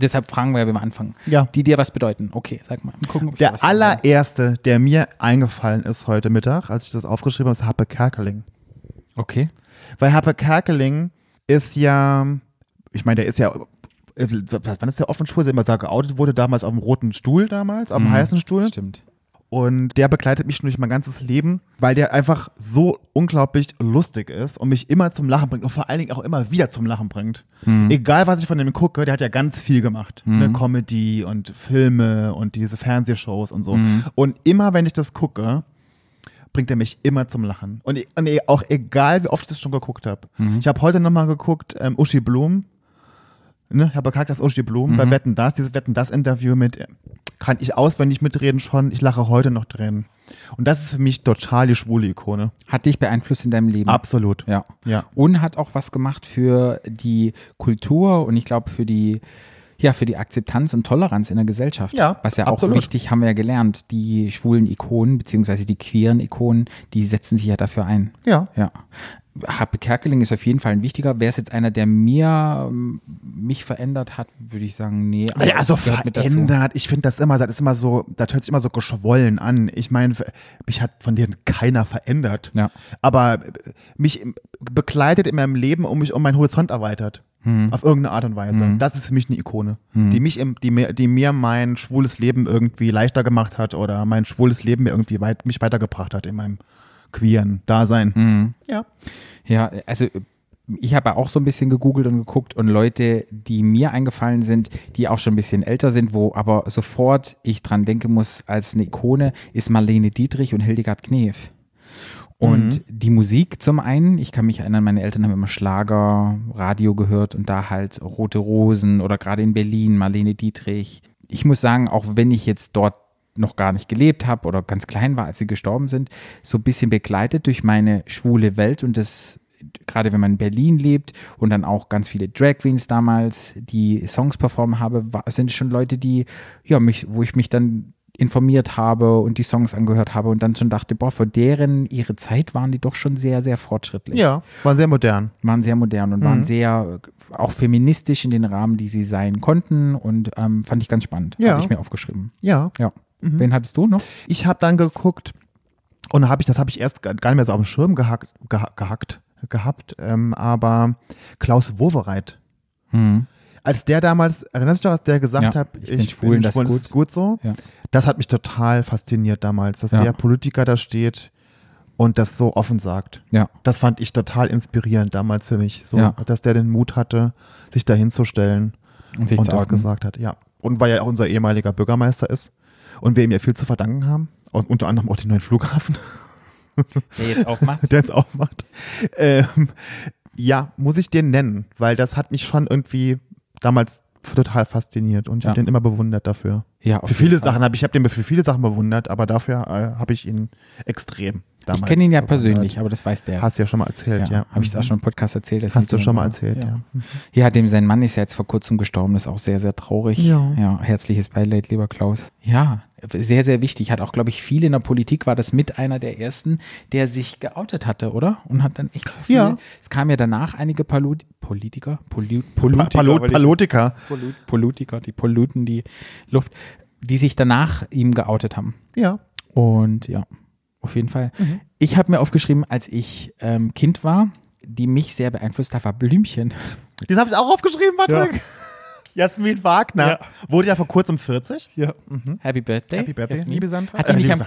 Deshalb fragen wir, wenn wir anfangen. Ja. Die dir was bedeuten. Okay, sag mal. Der allererste, der mir eingefallen ist heute Mittag, als ich das aufgeschrieben habe, ist Hape Kerkeling. Okay. Weil Hape Kerkeling ist ja, ich meine, der ist ja, wann ist der offen schwul, der immer geoutet wurde, damals auf dem roten Stuhl auf dem heißen Stuhl. Stimmt. Und der begleitet mich schon durch mein ganzes Leben, weil der einfach so unglaublich lustig ist und mich immer zum Lachen bringt und vor allen Dingen auch immer wieder zum Lachen bringt. Mhm. Egal, was ich von dem gucke, der hat ja ganz viel gemacht. Mhm. Ne? Comedy und Filme und diese Fernsehshows und so. Mhm. Und immer, wenn ich das gucke, bringt er mich immer zum Lachen. Und auch egal, wie oft ich das schon geguckt habe. Mhm. Ich habe heute nochmal geguckt, Uschi Blum. Ich habe gekackt, dass Uschi Blum bei Wetten, dass dieses Wetten-dass-Interview mit, kann ich auswendig mitreden schon, ich lache heute noch Tränen. Und das ist für mich total die schwule Ikone. Hat dich beeinflusst in deinem Leben? Absolut. Ja. Und hat auch was gemacht für die Kultur und ich glaube für die Akzeptanz und Toleranz in der Gesellschaft. Ja, was ja absolut. Auch wichtig, haben wir ja gelernt, die schwulen Ikonen, beziehungsweise die queeren Ikonen, die setzen sich ja dafür ein. Ja. Hape Kerkeling ist auf jeden Fall ein wichtiger. Wäre es jetzt einer, der mich verändert hat, würde ich sagen, nee. Ja, also verändert, ich finde das hört sich immer so geschwollen an. Ich meine, mich hat von denen keiner verändert. Ja. Aber mich begleitet in meinem Leben und meinen Horizont erweitert. Auf irgendeine Art und Weise. Das ist für mich eine Ikone, die mir mein schwules Leben irgendwie leichter gemacht hat oder mein schwules Leben mir irgendwie mich weitergebracht hat in meinem queeren Dasein. Ja. Ja, also ich habe auch so ein bisschen gegoogelt und geguckt und Leute, die mir eingefallen sind, die auch schon ein bisschen älter sind, wo aber sofort ich dran denken muss als eine Ikone, ist Marlene Dietrich und Hildegard Knef. Und die Musik zum einen, ich kann mich erinnern, meine Eltern haben immer Schlager, Radio gehört und da halt Rote Rosen oder gerade in Berlin Marlene Dietrich. Ich muss sagen, auch wenn ich jetzt dort noch gar nicht gelebt habe oder ganz klein war, als sie gestorben sind, so ein bisschen begleitet durch meine schwule Welt und das, gerade wenn man in Berlin lebt und dann auch ganz viele Drag Queens damals, die Songs performen habe, sind schon Leute, die, ja, wo ich mich dann informiert habe und die Songs angehört habe und dann schon dachte, boah, für deren ihre Zeit waren die doch schon sehr, sehr fortschrittlich. Ja, waren sehr modern. Und waren sehr auch feministisch in den Rahmen, die sie sein konnten und fand ich ganz spannend. Ja. Habe ich mir aufgeschrieben. Ja. Wen hattest du noch? Ich habe dann geguckt und das habe ich erst gar nicht mehr so auf dem Schirm gehabt, aber Klaus Wowereit. Als der damals, erinnerst du dich, als der gesagt hat, ich bin schwul, das ist gut so? Ja. Das hat mich total fasziniert damals, dass der Politiker da steht und das so offen sagt. Ja. Das fand ich total inspirierend damals für mich, so, dass der den Mut hatte, sich da hinzustellen und das gesagt hat. Ja. Und weil er auch unser ehemaliger Bürgermeister ist und wir ihm ja viel zu verdanken haben, und unter anderem auch den neuen Flughafen. Der jetzt aufmacht. Ja, muss ich den nennen, weil das hat mich schon irgendwie damals total fasziniert und ich habe den immer bewundert dafür. Ja, für viele Sachen habe ich den bewundert, aber dafür habe ich ihn extrem damals. Ich kenne ihn ja persönlich, aber das weiß der. Hast du ja schon mal erzählt, ja. Habe ich es auch schon im Podcast erzählt. Hast du schon mal erzählt, ja. Ja, sein Mann ist ja jetzt vor kurzem gestorben, ist auch sehr, sehr traurig. Ja, herzliches Beileid, lieber Klaus. Ja, sehr, sehr wichtig. Hat auch, glaube ich, viel in der Politik, war das mit einer der ersten, der sich geoutet hatte, oder? Und hat dann echt viel. Ja. Es kamen ja danach einige Politiker, die polluten die Luft, die sich danach ihm geoutet haben. Ja. Und ja, auf jeden Fall. Ich habe mir aufgeschrieben, als ich Kind war, die mich sehr beeinflusst hat, war Blümchen. Das habe ich auch aufgeschrieben, Patrick. Ja. Jasmin Wagner wurde ja vor kurzem 40. Ja. Happy Birthday, Jasmin. Liebe Sandra. Weißt du,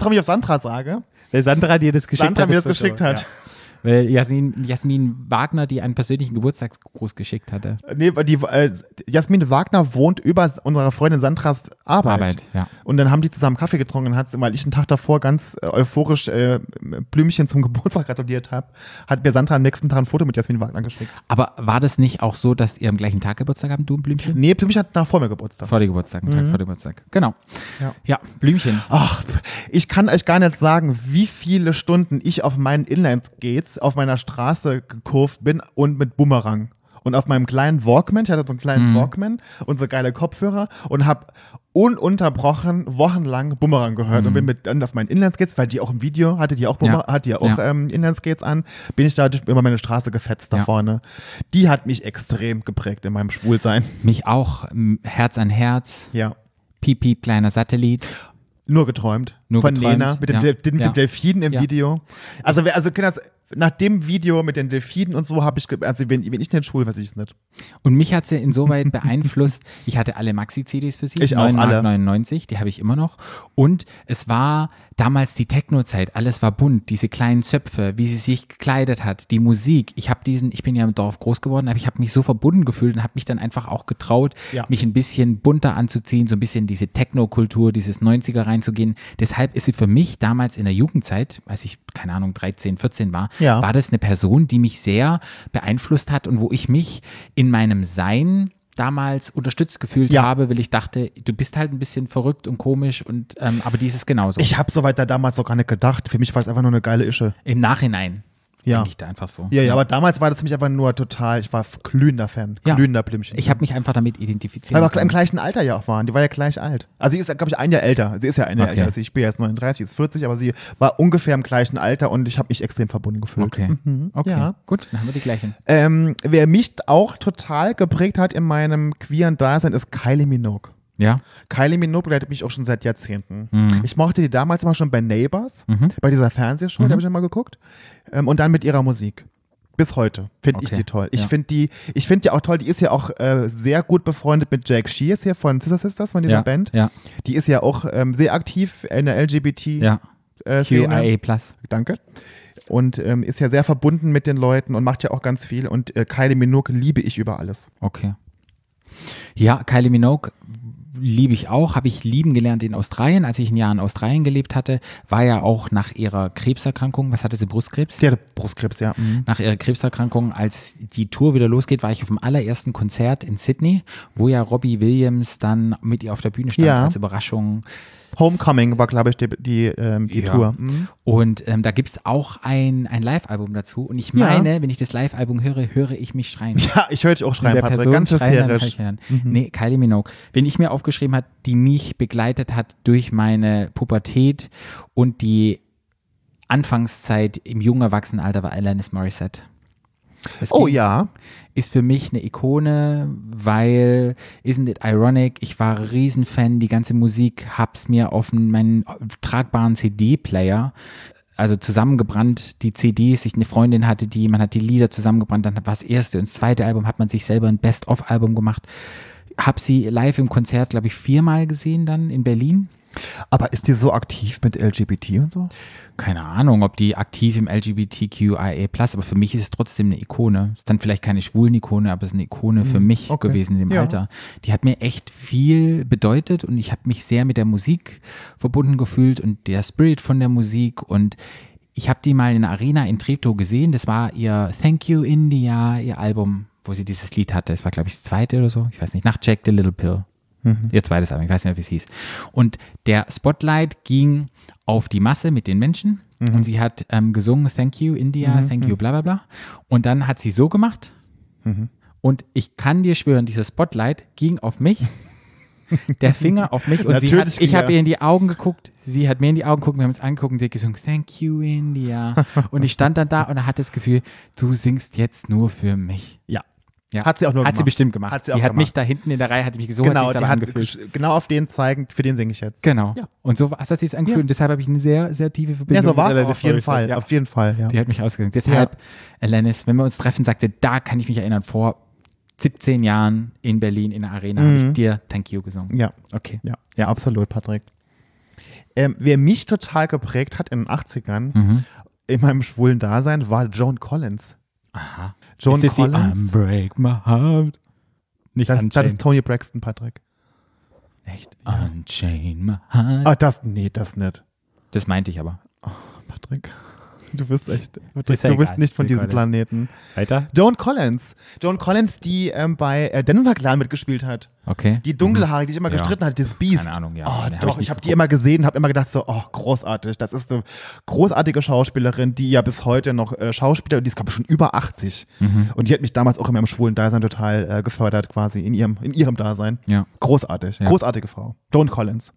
warum ich auf Sandra sage? Weil Sandra dir das geschickt hat. Sandra mir das geschickt hat. Ja. Weil Jasmin Wagner dir einen persönlichen Geburtstagsgruß geschickt hatte. Nee, weil Jasmin Wagner wohnt über unserer Freundin Sandras Arbeit. Ja. Und dann haben die zusammen Kaffee getrunken und hat, weil ich einen Tag davor ganz euphorisch Blümchen zum Geburtstag gratuliert habe, hat mir Sandra am nächsten Tag ein Foto mit Jasmin Wagner geschickt. Aber war das nicht auch so, dass ihr am gleichen Tag Geburtstag habt, du und Blümchen? Nee, Blümchen hat vor mir Geburtstag. Genau. Ja, Blümchen. Ach, ich kann euch gar nicht sagen, wie viele Stunden ich auf meinen Inlines-Skates auf meiner Straße gekurvt bin und mit Bumerang. Und auf meinem kleinen Walkman, ich hatte so einen kleinen Walkman und so geile Kopfhörer und habe ununterbrochen wochenlang Bumerang gehört und bin dann auf meinen Inlineskates, weil die auch im Video Inlineskates an, bin ich dadurch über meine Straße gefetzt da vorne. Die hat mich extrem geprägt in meinem Schwulsein. Mich auch. Herz an Herz. Ja. Pipi, kleiner Satellit. Nur geträumt. Lena mit den Delfinen im Video. Also können das. Nach dem Video mit den Delfinen und so habe ich, wenn ich denn schwul, weiß ich es nicht. Und mich hat sie insoweit beeinflusst, ich hatte alle Maxi-CDs für sie, 9,99 €, die habe ich immer noch. Und es war damals die Techno-Zeit, alles war bunt, diese kleinen Zöpfe, wie sie sich gekleidet hat, die Musik. Ich bin ja im Dorf groß geworden, aber ich habe mich so verbunden gefühlt und habe mich dann einfach auch getraut, mich ein bisschen bunter anzuziehen, so ein bisschen diese Techno-Kultur, dieses 90er reinzugehen. Deshalb ist sie für mich damals in der Jugendzeit, als ich, keine Ahnung, 13, 14 war, war das eine Person, die mich sehr beeinflusst hat und wo ich mich in meinem Sein damals unterstützt gefühlt habe, weil ich dachte, du bist halt ein bisschen verrückt und komisch und aber die ist es genauso. Ich habe soweit da damals auch gar nicht gedacht. Für mich war es einfach nur eine geile Ische. Im Nachhinein denke ich da einfach so. Ja, aber damals war das für mich einfach nur total, ich war glühender Fan, glühender Blümchen. Ich habe mich einfach damit identifiziert. Weil wir im gleichen Alter ja auch waren, die war ja gleich alt. Also sie ist, glaube ich, ein Jahr älter. Sie ist ja ein Jahr älter, also ich bin jetzt 39, sie ist 40, aber sie war ungefähr im gleichen Alter und ich habe mich extrem verbunden gefühlt. Gut, dann haben wir die gleichen. Wer mich auch total geprägt hat in meinem queeren Dasein ist Kylie Minogue. Ja. Kylie Minogue begleitet mich auch schon seit Jahrzehnten. Ich mochte die damals mal schon bei Neighbours, bei dieser Fernsehshow, die habe ich ja mal geguckt. Und dann mit ihrer Musik. Bis heute finde ich die toll. Ich finde die auch toll. Die ist ja auch sehr gut befreundet mit Jack Shears hier von Sister Sisters, von dieser Band. Ja. Die ist ja auch sehr aktiv in der LGBT QIA Plus. Danke. Und ist ja sehr verbunden mit den Leuten und macht ja auch ganz viel. Und Kylie Minogue liebe ich über alles. Okay. Ja, Kylie Minogue liebe ich auch, habe ich lieben gelernt in Australien, als ich ein Jahr in Australien gelebt hatte, war ja auch nach ihrer Krebserkrankung, was hatte sie, Brustkrebs? Die hatte Brustkrebs, ja. Mhm. Nach ihrer Krebserkrankung, als die Tour wieder losgeht, war ich auf dem allerersten Konzert in Sydney, wo ja Robbie Williams dann mit ihr auf der Bühne stand als Überraschung. Homecoming war, glaube ich, die Tour. Mhm. Und da gibt es auch ein Live-Album dazu. Und ich meine, wenn ich das Live-Album höre, höre ich mich schreien. Ja, ich höre dich auch schreien, Patrick. Ganz hysterisch. Nee, Kylie Minogue. Wenn ich mir aufgeschrieben habe, die mich begleitet hat durch meine Pubertät und die Anfangszeit im jungen Erwachsenenalter, war Alanis Morissette. Ist für mich eine Ikone, weil, isn't it ironic, ich war Riesenfan, die ganze Musik hab's mir auf meinen tragbaren CD-Player, also zusammengebrannt, die CDs, ich eine Freundin hatte, man hat die Lieder zusammengebrannt, dann war das erste und das zweite Album, hat man sich selber ein Best-of-Album gemacht, hab sie live im Konzert, glaube ich, 4-mal gesehen dann in Berlin. Aber ist die so aktiv mit LGBT und so? Keine Ahnung, ob die aktiv im LGBTQIA+, aber für mich ist es trotzdem eine Ikone. Ist dann vielleicht keine schwulen Ikone, aber es ist eine Ikone für mich gewesen in dem Alter. Die hat mir echt viel bedeutet und ich habe mich sehr mit der Musik verbunden gefühlt und der Spirit von der Musik, und ich habe die mal in der Arena in Treptow gesehen. Das war ihr Thank You India, ihr Album, wo sie dieses Lied hatte. Es war, glaube ich, das zweite oder so, ich weiß nicht, nach Jack the Little Pill. Ihr zweites Album, ich weiß nicht mehr, wie es hieß. Und der Spotlight ging auf die Masse mit den Menschen. Und sie hat gesungen, Thank you India, Thank you bla bla bla. Und dann hat sie so gemacht. Und ich kann dir schwören, dieses Spotlight ging auf mich, der Finger auf mich. Und ich habe ihr in die Augen geguckt, sie hat mir in die Augen geguckt, wir haben es angeguckt und sie hat gesungen, Thank you India. Und ich stand dann da und hatte das Gefühl, du singst jetzt nur für mich. Ja. Ja. Hat sie auch nur gemacht. Hat sie bestimmt gemacht. Hat mich da hinten in der Reihe, hat mich so genau, angefühlt. Genau auf den zeigend, für den singe ich jetzt. Genau. Ja. Und so hat sie es angefühlt. Ja. Und deshalb habe ich eine sehr, sehr tiefe Verbindung. Ja, so war es auf jeden Fall. Ja. Auf jeden Fall, ja. Die hat mich ausgesinkt. Deshalb, Alanis, wenn wir uns treffen, sagte, da kann ich mich erinnern, vor 17 Jahren in Berlin in der Arena habe ich dir Thank You gesungen. Ja. Okay. Ja, absolut, Patrick. Wer mich total geprägt hat in den 80ern, in meinem schwulen Dasein, war Joan Collins. Aha. Joan Collins. Die Unbreak My Heart. Nicht Unchained. Das ist Tony Braxton, Patrick. Echt? Ja. Unchained My Heart. Ah, das nicht. Das meinte ich aber. Oh, Patrick. Du bist echt. Patrick, du bist nicht von diesem Planeten. Weiter? Joan Collins, die bei Denver Clan mitgespielt hat. Okay. Die Dunkelhaarige, die ich immer gestritten hatte, dieses Biest. Keine Ahnung, ja. Oh, doch, ich habe die immer gesehen, habe immer gedacht so, oh, großartig. Das ist eine großartige Schauspielerin, die ja bis heute noch Schauspielerin, die ist, glaube ich, schon über 80. Und die hat mich damals auch in meinem schwulen Dasein total gefördert, quasi in ihrem Dasein. Ja. Großartig. Ja. Großartige Frau. Joan Collins.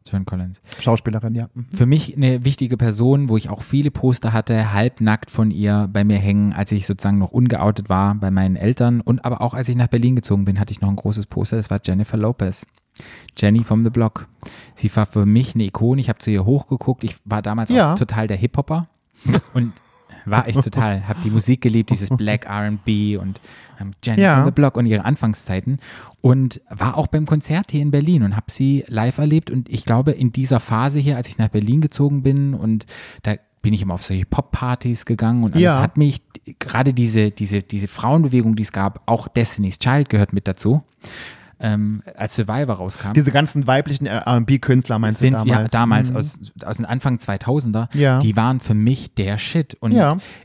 Schauspielerin, ja. Für mich eine wichtige Person, wo ich auch viele Poster hatte, halbnackt von ihr bei mir hängen, als ich sozusagen noch ungeoutet war bei meinen Eltern. Und aber auch, als ich nach Berlin gezogen bin, hatte ich noch ein großes Poster, das war Jennifer Lopez. Jenny vom The Block. Sie war für mich eine Ikone. Ich habe zu ihr hochgeguckt. Ich war damals auch total der Hip-Hopper und war echt total. Habe die Musik geliebt, dieses Black R&B und Jenny vom The Block und ihre Anfangszeiten. Und war auch beim Konzert hier in Berlin und habe sie live erlebt. Und ich glaube, in dieser Phase hier, als ich nach Berlin gezogen bin und da bin ich immer auf solche Pop-Partys gegangen und alles hat mich, gerade diese Frauenbewegung, die es gab, auch Destiny's Child gehört mit dazu. Als Survivor rauskam. Diese ganzen weiblichen R&B-Künstler meinst du damals? Ja, damals, aus den Anfang 2000er, die waren für mich der Shit. Und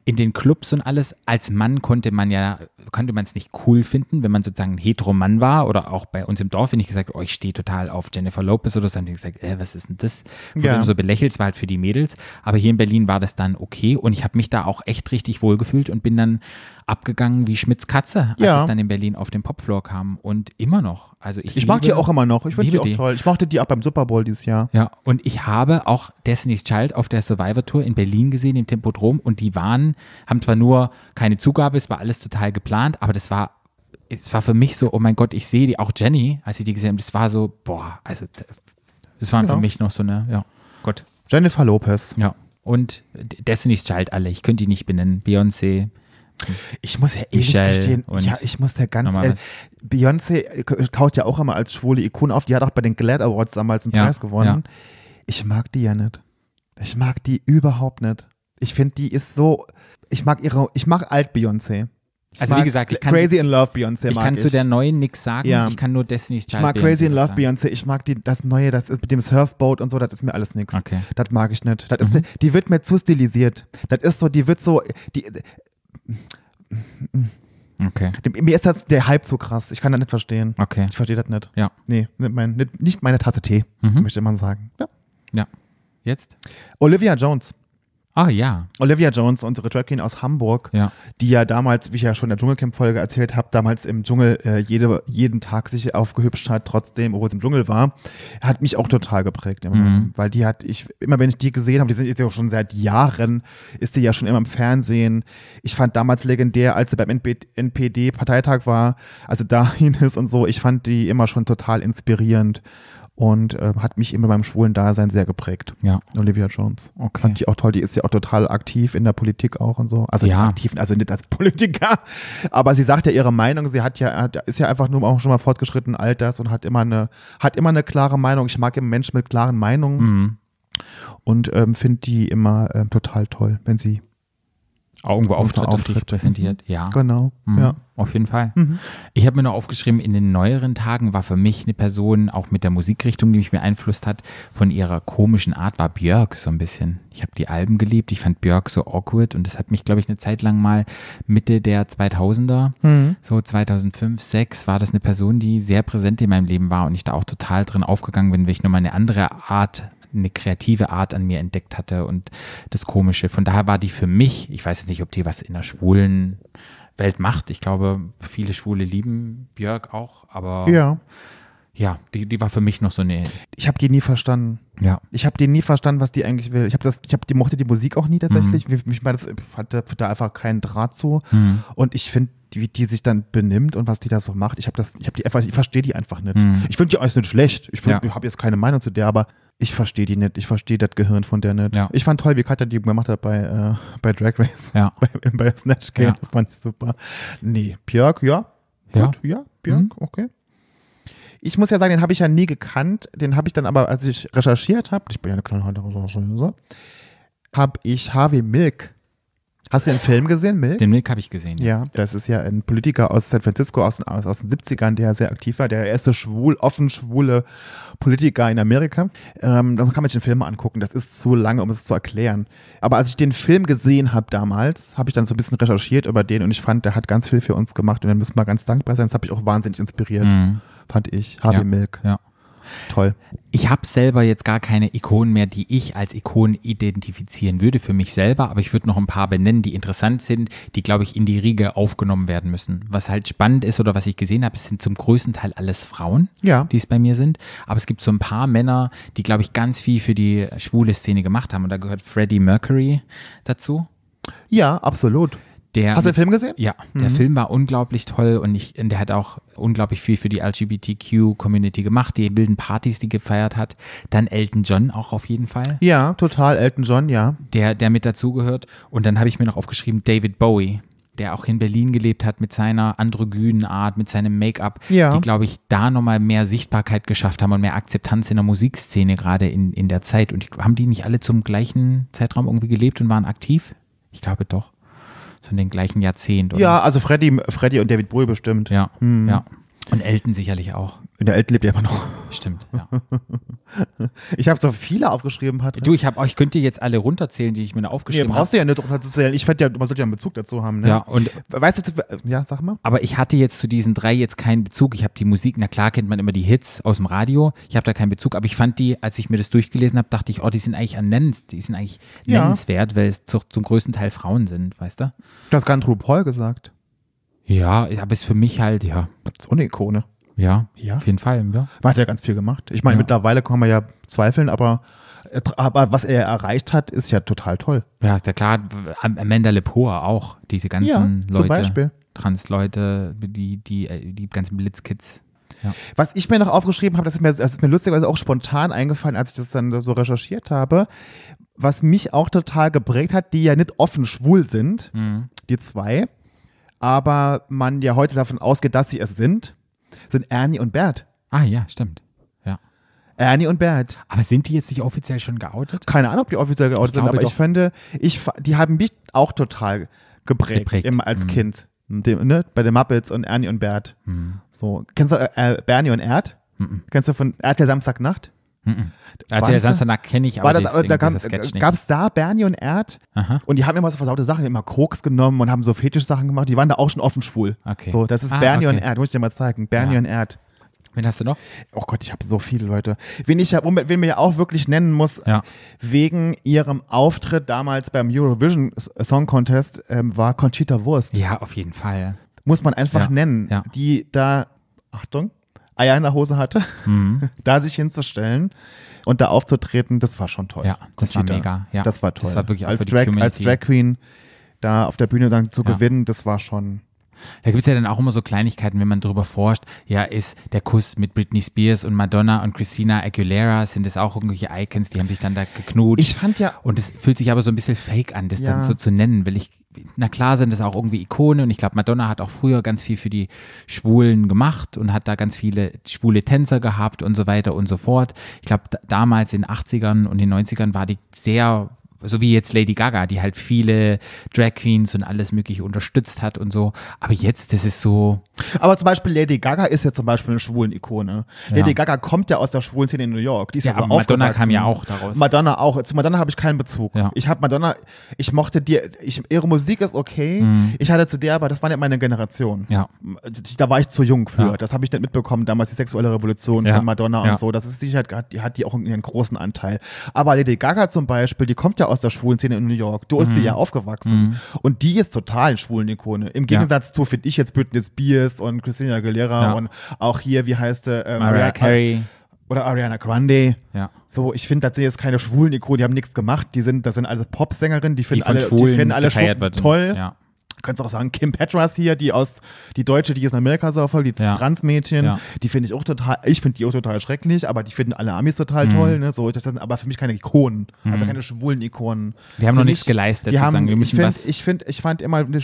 in den Clubs und alles, als Mann konnte man es nicht cool finden, wenn man sozusagen ein Hetero-Mann war, oder auch bei uns im Dorf, wenn ich gesagt, oh, ich stehe total auf Jennifer Lopez oder so, haben die gesagt, was ist denn das? Wurde immer so belächelt, es war halt für die Mädels. Aber hier in Berlin war das dann okay und ich habe mich da auch echt richtig wohlgefühlt und bin dann abgegangen wie Schmitz Katze, als es dann in Berlin auf den Popfloor kam und immer noch. Also ich mag die auch immer noch. Ich finde die auch toll. Ich mochte die auch beim Super Bowl dieses Jahr. Ja, und ich habe auch Destiny's Child auf der Survivor Tour in Berlin gesehen, im Tempodrom. Und die haben zwar nur keine Zugabe, es war alles total geplant, aber es war für mich so, oh mein Gott, ich sehe die, auch Jenny, als ich die gesehen habe, das war so, boah, also das waren für mich noch so eine, Gott. Jennifer Lopez. Ja, und Destiny's Child alle. Ich könnte die nicht benennen. Beyoncé, Ich muss ja ehrlich gestehen, ich muss ja ganz ehrlich, Beyoncé taucht ja auch immer als schwule Ikone auf, die hat auch bei den Glad Awards damals einen Preis gewonnen. Ja. Ich mag die ja nicht. Ich mag die überhaupt nicht. Ich finde, die ist so, ich mag Alt-Beyoncé. Also wie gesagt, ich kann Crazy in Love Beyoncé. Ich mag kann zu der neuen nichts sagen, ja. Ich kann nur Destiny's Child. Ich mag Crazy in Love Beyoncé, ich mag das neue, das ist mit dem Surfboat und so, das ist mir alles nichts. Okay. Das mag ich nicht. Das ist, die wird mir zu stilisiert. Das ist so, die wird so, die okay. Mir ist das der Hype zu krass. Ich kann das nicht verstehen. Okay. Ich verstehe das nicht. Ja. Nee, nicht meine Tasse Tee, möchte man sagen. Ja. Ja. Jetzt? Olivia Jones. Ah ja. Olivia Jones, unsere Drag Queen aus Hamburg, ja. Die ja damals, wie ich ja schon in der Dschungelcamp-Folge erzählt habe, damals im Dschungel jeden Tag sich aufgehübscht hat, trotzdem, obwohl es im Dschungel war, hat mich auch total geprägt. Weil die hat, immer wenn ich die gesehen habe, die sind jetzt ja auch schon seit Jahren, ist die ja schon immer im Fernsehen. Ich fand damals legendär, als sie beim NPD-Parteitag war, also dahin ist und so, ich fand die immer schon total inspirierend. Und hat mich immer beim schwulen Dasein sehr geprägt. Ja. Olivia Jones. Okay. Fand ich auch toll. Die ist ja auch total aktiv in der Politik auch und so. Also ja. Aktiv, also nicht als Politiker. Aber sie sagt ja ihre Meinung. Sie ist ja einfach nur auch schon mal fortgeschrittenen Alters und hat immer eine klare Meinung. Ich mag eben Menschen mit klaren Meinungen. Und finde die immer total toll, wenn sie irgendwo auftritt und sich präsentiert. Ja. Genau. Ja. Auf jeden Fall. Ich habe mir noch aufgeschrieben, in den neueren Tagen war für mich eine Person, auch mit der Musikrichtung, die mich beeinflusst hat, von ihrer komischen Art, war Björk so ein bisschen. Ich habe die Alben geliebt, ich fand Björk so awkward und das hat mich, glaube ich, eine Zeit lang mal Mitte der 2000er, so 2005, 2006, war das eine Person, die sehr präsent in meinem Leben war und ich da auch total drin aufgegangen bin, weil ich nochmal eine kreative Art an mir entdeckt hatte und das Komische. Von daher war die für mich, ich weiß jetzt nicht, ob die was in der schwulen Welt macht. Ich glaube, viele Schwule lieben Björk auch, aber ja die war für mich noch so eine. Ich habe die nie verstanden. Ja. Ich habe die nie verstanden, was die eigentlich will. Ich mochte die Musik auch nie tatsächlich. Ich meine, das hatte da einfach keinen Draht zu. Und ich finde, wie die sich dann benimmt und was die da so macht, ich verstehe die einfach nicht. Ich finde die alles nicht schlecht. Ich habe jetzt keine Meinung zu der, aber ich verstehe die nicht. Ich verstehe das Gehirn von der nicht. Ja. Ich fand toll, wie Katharine die gemacht hat bei Drag Race. Ja. bei Snatch Game. Ja. Das fand ich super. Nee, Björk, ja. Gut, ja, Björk, okay. Ich muss ja sagen, den habe ich ja nie gekannt. Den habe ich dann aber, als ich recherchiert habe, ich bin ja eine kleine Rechercheuse, habe ich Harvey Milk. Hast du den Film gesehen, Milk? Den Milk habe ich gesehen, ja. Das ist ja ein Politiker aus San Francisco aus den 70ern, der sehr aktiv war, der erste schwule Politiker in Amerika. Da kann man sich den Film mal angucken, das ist zu lange, um es zu erklären. Aber als ich den Film gesehen habe damals, habe ich dann so ein bisschen recherchiert über den und ich fand, der hat ganz viel für uns gemacht und dann müssen wir ganz dankbar sein. Das hat mich auch wahnsinnig inspiriert, fand ich, Harvey Milk. Ja. Toll. Ich habe selber jetzt gar keine Ikonen mehr, die ich als Ikonen identifizieren würde für mich selber, aber ich würde noch ein paar benennen, die interessant sind, die, glaube ich, in die Riege aufgenommen werden müssen. Was halt spannend ist oder was ich gesehen habe, es sind zum größten Teil alles Frauen, die es bei mir sind, aber es gibt so ein paar Männer, die, glaube ich, ganz viel für die schwule Szene gemacht haben und da gehört Freddie Mercury dazu. Ja, absolut. Hast du den Film gesehen? Ja, der Film war unglaublich toll und der hat auch unglaublich viel für die LGBTQ-Community gemacht, die wilden Partys, die gefeiert hat. Dann Elton John auch auf jeden Fall. Ja, total Elton John, ja. Der mit dazugehört. Und dann habe ich mir noch aufgeschrieben David Bowie, der auch in Berlin gelebt hat mit seiner androgynen Art, mit seinem Make-up, die, glaube ich, da nochmal mehr Sichtbarkeit geschafft haben und mehr Akzeptanz in der Musikszene gerade in der Zeit. Und haben die nicht alle zum gleichen Zeitraum irgendwie gelebt und waren aktiv? Ich glaube doch. So in den gleichen Jahrzehnt, oder? Ja, also Freddie und David Bowie bestimmt. Ja, ja. Und Elton sicherlich auch. Der Elton lebt ja immer noch. Stimmt, ja. Ich habe so viele aufgeschrieben, Patrick. Du, ich könnte jetzt alle runterzählen, die ich mir aufgeschrieben habe. Nee, brauchst du ja nicht runterzählen. Ich fände ja, man sollte ja einen Bezug dazu haben, ne? Ja, und weißt du, ja, sag mal. Aber ich hatte jetzt zu diesen drei jetzt keinen Bezug. Ich habe die Musik, na klar kennt man immer die Hits aus dem Radio. Ich habe da keinen Bezug, aber ich fand die, als ich mir das durchgelesen habe, dachte ich, oh, die sind eigentlich nennenswert, weil es zum größten Teil Frauen sind, weißt du? Das hat Andrew Paul gesagt. Ja, aber es ist für mich halt, ja. Das ist auch eine Ikone. Ja, auf jeden Fall. Ja. Man hat ja ganz viel gemacht. Ich meine, mittlerweile kann man ja zweifeln, aber was er erreicht hat, ist ja total toll. Ja, klar, Amanda Lepoa auch, diese ganzen Leute. Zum Beispiel. Trans-Leute, die ganzen Blitzkids. Ja. Was ich mir noch aufgeschrieben habe, das ist mir lustigerweise auch spontan eingefallen, als ich das dann so recherchiert habe, was mich auch total geprägt hat, die ja nicht offen schwul sind, die zwei. aber man ja heute davon ausgeht, dass sie es sind Ernie und Bert. Ah ja, stimmt. Ja. Ernie und Bert. Aber sind die jetzt nicht offiziell schon geoutet? Keine Ahnung, ob die offiziell geoutet sind, aber doch. Ich finde, die haben mich auch total geprägt. Immer als Kind. Bei den Muppets und Ernie und Bert. Mhm. So. Kennst du Bernie und Erd? Mhm. Kennst du von Erd der Samstagnacht? Mhm. Der Samstagnacht kenne ich, aber gab es da Bernie und Erd? Aha. Und die haben immer so versaute Sachen, immer Koks genommen und haben so Fetischsachen gemacht. Die waren da auch schon offen schwul. Okay. So, das ist Bernie und Erd, muss ich dir mal zeigen. Bernie und Erd. Wen hast du noch? Oh Gott, ich habe so viele Leute. Wen man ja auch wirklich nennen muss, wegen ihrem Auftritt damals beim Eurovision Song Contest, war Conchita Wurst. Ja, auf jeden Fall. Muss man einfach nennen, die da, Achtung, Eier in der Hose hatte, da sich hinzustellen und da aufzutreten, das war schon toll. Ja, das war mega. Ja. Das war toll. Das war wirklich auch als Drag Queen da auf der Bühne dann zu gewinnen, das war schon... Da gibt es ja dann auch immer so Kleinigkeiten, wenn man drüber forscht, ja, ist der Kuss mit Britney Spears und Madonna und Christina Aguilera, sind das auch irgendwelche Icons, die haben sich dann da geknutscht. Ich fand ja... Und es fühlt sich aber so ein bisschen fake an, das dann so zu nennen, na klar sind das auch irgendwie Ikone und ich glaube, Madonna hat auch früher ganz viel für die Schwulen gemacht und hat da ganz viele schwule Tänzer gehabt und so weiter und so fort. Ich glaube, damals in den 80ern und den 90ern war die sehr... So wie jetzt Lady Gaga, die halt viele Drag Queens und alles Mögliche unterstützt hat und so. Aber jetzt, das ist so. Aber zum Beispiel Lady Gaga ist ja zum Beispiel eine schwulen Ikone. Ja. Lady Gaga kommt ja aus der schwulen Szene in New York. Die ist ja so aufgewachsen. Madonna kam ja auch daraus. Madonna auch. Zu Madonna habe ich keinen Bezug. Ja. Ihre Musik ist okay. Mhm. Ich hatte zu der, aber das war nicht meine Generation. Ja. Da war ich zu jung für. Ja. Das habe ich nicht mitbekommen damals, die sexuelle Revolution von Madonna und so. Das ist sicher, die hat die auch einen großen Anteil. Aber Lady Gaga zum Beispiel, die kommt ja aus der schwulen Szene in New York. Du bist ja aufgewachsen. Und die ist total schwulen Ikone. Im Gegensatz zu, finde ich jetzt, Britney Spears und Christina Aguilera und auch hier, wie heißt der? Mariah Carey. Oder Ariana Grande. Ja. So, ich finde tatsächlich jetzt keine schwulen Ikone, die haben nichts gemacht. Das sind alles Popsängerinnen, die finden alle Schwulen toll. Ja. Du könntest auch sagen, Kim Petras hier, die Deutsche, die ist in Amerika so erfolgt, das Transmädchen, die finde ich auch total, schrecklich, aber die finden alle Amis total toll, ne? So, das sind aber für mich keine Ikonen, also keine schwulen Ikonen. Wir haben noch nichts geleistet, sozusagen. Ich fand immer, eine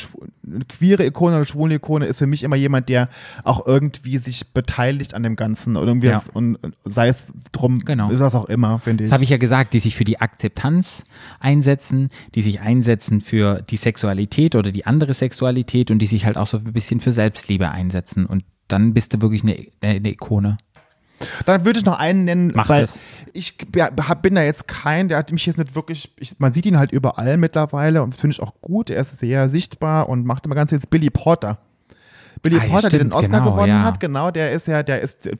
queere Ikone oder schwule Ikone ist für mich immer jemand, der auch irgendwie sich beteiligt an dem Ganzen oder irgendwie und sei es drum, was auch immer, finde ich. Das habe ich ja gesagt, die sich für die Akzeptanz einsetzen, die sich einsetzen für die Sexualität oder die andere Sexualität und die sich halt auch so ein bisschen für Selbstliebe einsetzen und dann bist du wirklich eine Ikone. Dann würde ich noch einen nennen, ich bin da jetzt kein, der hat mich jetzt nicht wirklich, man sieht ihn halt überall mittlerweile und das finde ich auch gut, er ist sehr sichtbar und macht immer ganz viel, Billy Porter. Billy Porter, der den Oscar gewonnen hat, der ist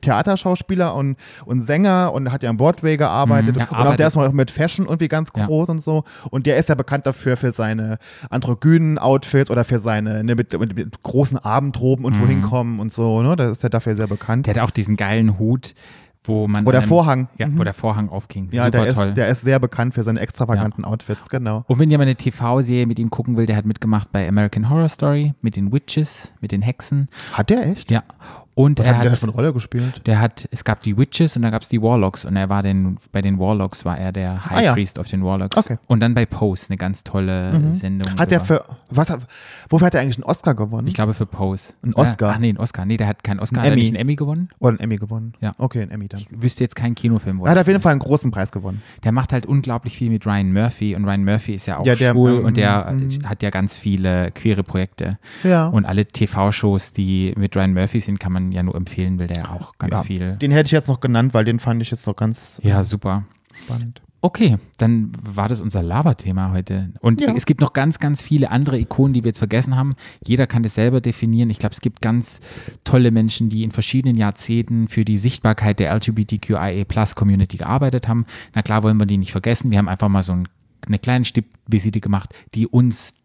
Theaterschauspieler und Sänger und hat ja am Broadway gearbeitet. Und auch der ist auch mit Fashion irgendwie ganz groß und so. Und der ist ja bekannt dafür, für seine androgynen Outfits oder für seine mit großen Abendroben und wohin kommen und so. Ne? Das ist ja dafür sehr bekannt. Der hat auch diesen geilen Hut, Vorhang. Ja, wo der Vorhang aufging. Ja, super toll. Der ist sehr bekannt für seine extravaganten Outfits, genau. Und wenn jemand eine TV-Serie mit ihm gucken will, der hat mitgemacht bei American Horror Story, mit den Witches, mit den Hexen. Hat der echt? Ja. Und was hat der für eine Rolle gespielt? Es gab die Witches und dann gab es die Warlocks und er war bei den Warlocks war er der High Priest auf den Warlocks. Okay. Und dann bei Pose, eine ganz tolle Sendung. Wofür hat er eigentlich einen Oscar gewonnen? Ich glaube für Pose. Ein Oscar? Ach nee, einen Oscar. Nee, der hat keinen Oscar. Hat er nicht einen Emmy gewonnen? Oder einen Emmy gewonnen. Ja. Okay, einen Emmy dann. Ich wüsste jetzt keinen Kinofilm. Er hat auf jeden Fall einen großen Preis gewonnen. Der macht halt unglaublich viel mit Ryan Murphy und Ryan Murphy ist ja auch schwul und der hat ja ganz viele queere Projekte. Ja. Und alle TV-Shows, die mit Ryan Murphy sind, kann man ja nur empfehlen, will der auch ganz viel. Den hätte ich jetzt noch genannt, weil den fand ich jetzt noch ganz super spannend. Okay, dann war das unser Laberthema heute. Und es gibt noch ganz, ganz viele andere Ikonen, die wir jetzt vergessen haben. Jeder kann das selber definieren. Ich glaube, es gibt ganz tolle Menschen, die in verschiedenen Jahrzehnten für die Sichtbarkeit der LGBTQIA+-Community gearbeitet haben. Na klar, wollen wir die nicht vergessen. Wir haben einfach mal so eine kleine Stippvisite gemacht, die uns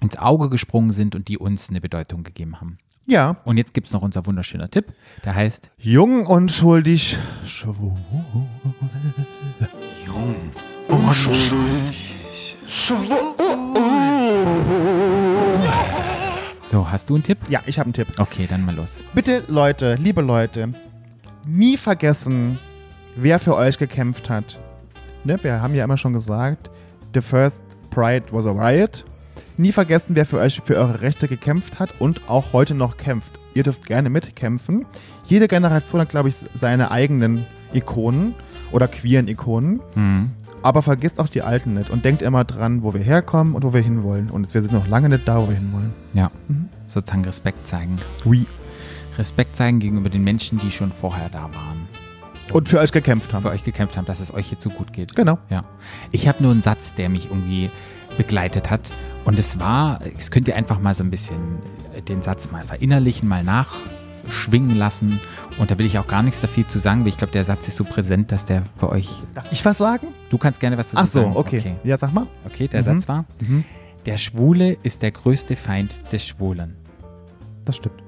ins Auge gesprungen sind und die uns eine Bedeutung gegeben haben. Ja. Und jetzt gibt es noch unser wunderschöner Tipp, der heißt Jung unschuldig schwul. Jung unschuldig schwul. So, hast du einen Tipp? Ja, ich habe einen Tipp. Okay, dann mal los. Bitte Leute, liebe Leute, nie vergessen, wer für euch gekämpft hat. Ne, wir haben ja immer schon gesagt, the first pride was a riot. Nie vergessen, wer für euch für eure Rechte gekämpft hat und auch heute noch kämpft. Ihr dürft gerne mitkämpfen. Jede Generation hat, glaube ich, seine eigenen Ikonen oder queeren Ikonen. Mhm. Aber vergisst auch die Alten nicht und denkt immer dran, wo wir herkommen und wo wir hinwollen. Und wir sind noch lange nicht da, wo wir hinwollen. Ja, sozusagen Respekt zeigen. Oui. Respekt zeigen gegenüber den Menschen, die schon vorher da waren. Und für euch gekämpft haben. Für euch gekämpft haben, dass es euch jetzt so gut geht. Genau. Ja. Ich habe nur einen Satz, der mich irgendwie begleitet hat. Und es war, es könnt ihr einfach mal so ein bisschen den Satz mal verinnerlichen, mal nachschwingen lassen. Und da will ich auch gar nichts dafür zu sagen, weil ich glaube, der Satz ist so präsent, dass der für euch... Darf ich was sagen? Du kannst gerne was dazu sagen. Ach so, okay. Ja, sag mal. Okay, der Satz war, der Schwule ist der größte Feind des Schwulen. Das stimmt.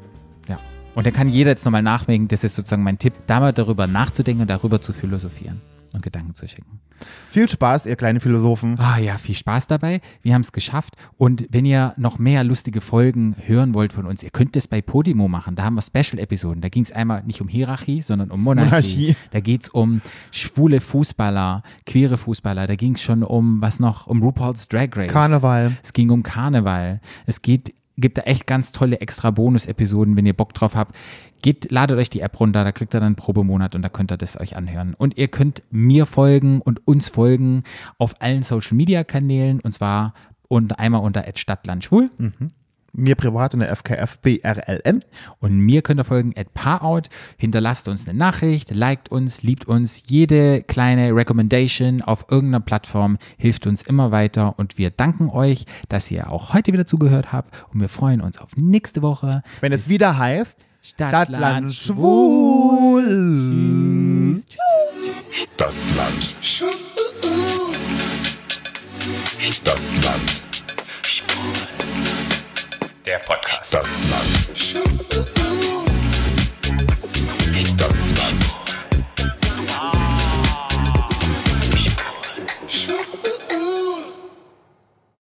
Ja. Und da kann jeder jetzt nochmal nachwägen, das ist sozusagen mein Tipp, da mal darüber nachzudenken und darüber zu philosophieren und Gedanken zu schicken. Viel Spaß, ihr kleinen Philosophen. Ah ja, viel Spaß dabei. Wir haben es geschafft. Und wenn ihr noch mehr lustige Folgen hören wollt von uns, ihr könnt das bei Podimo machen. Da haben wir Special-Episoden. Da ging es einmal nicht um Hierarchie, sondern um Monarchie. Da geht es um schwule Fußballer, queere Fußballer. Da ging es schon um, was noch, um RuPaul's Drag Race. Karneval. Es ging um Karneval. Es geht... gibt da echt ganz tolle extra Bonus-Episoden, wenn ihr Bock drauf habt. Geht, ladet euch die App runter, da kriegt ihr dann einen Probemonat und da könnt ihr das euch anhören. Und ihr könnt mir folgen und uns folgen auf allen Social-Media-Kanälen und zwar einmal unter @stadtlandschwul. Mhm. Mir privat und der FKFBRLN. Und mir könnt ihr folgen @paarout. Hinterlasst uns eine Nachricht, liked uns, liebt uns. Jede kleine Recommendation auf irgendeiner Plattform hilft uns immer weiter. Und wir danken euch, dass ihr auch heute wieder zugehört habt. Und wir freuen uns auf nächste Woche. Wenn es wieder heißt Stadtland Schwul. Tschüss. Stadtland Schwul. Stadtland. Der Podcast. Stadtland.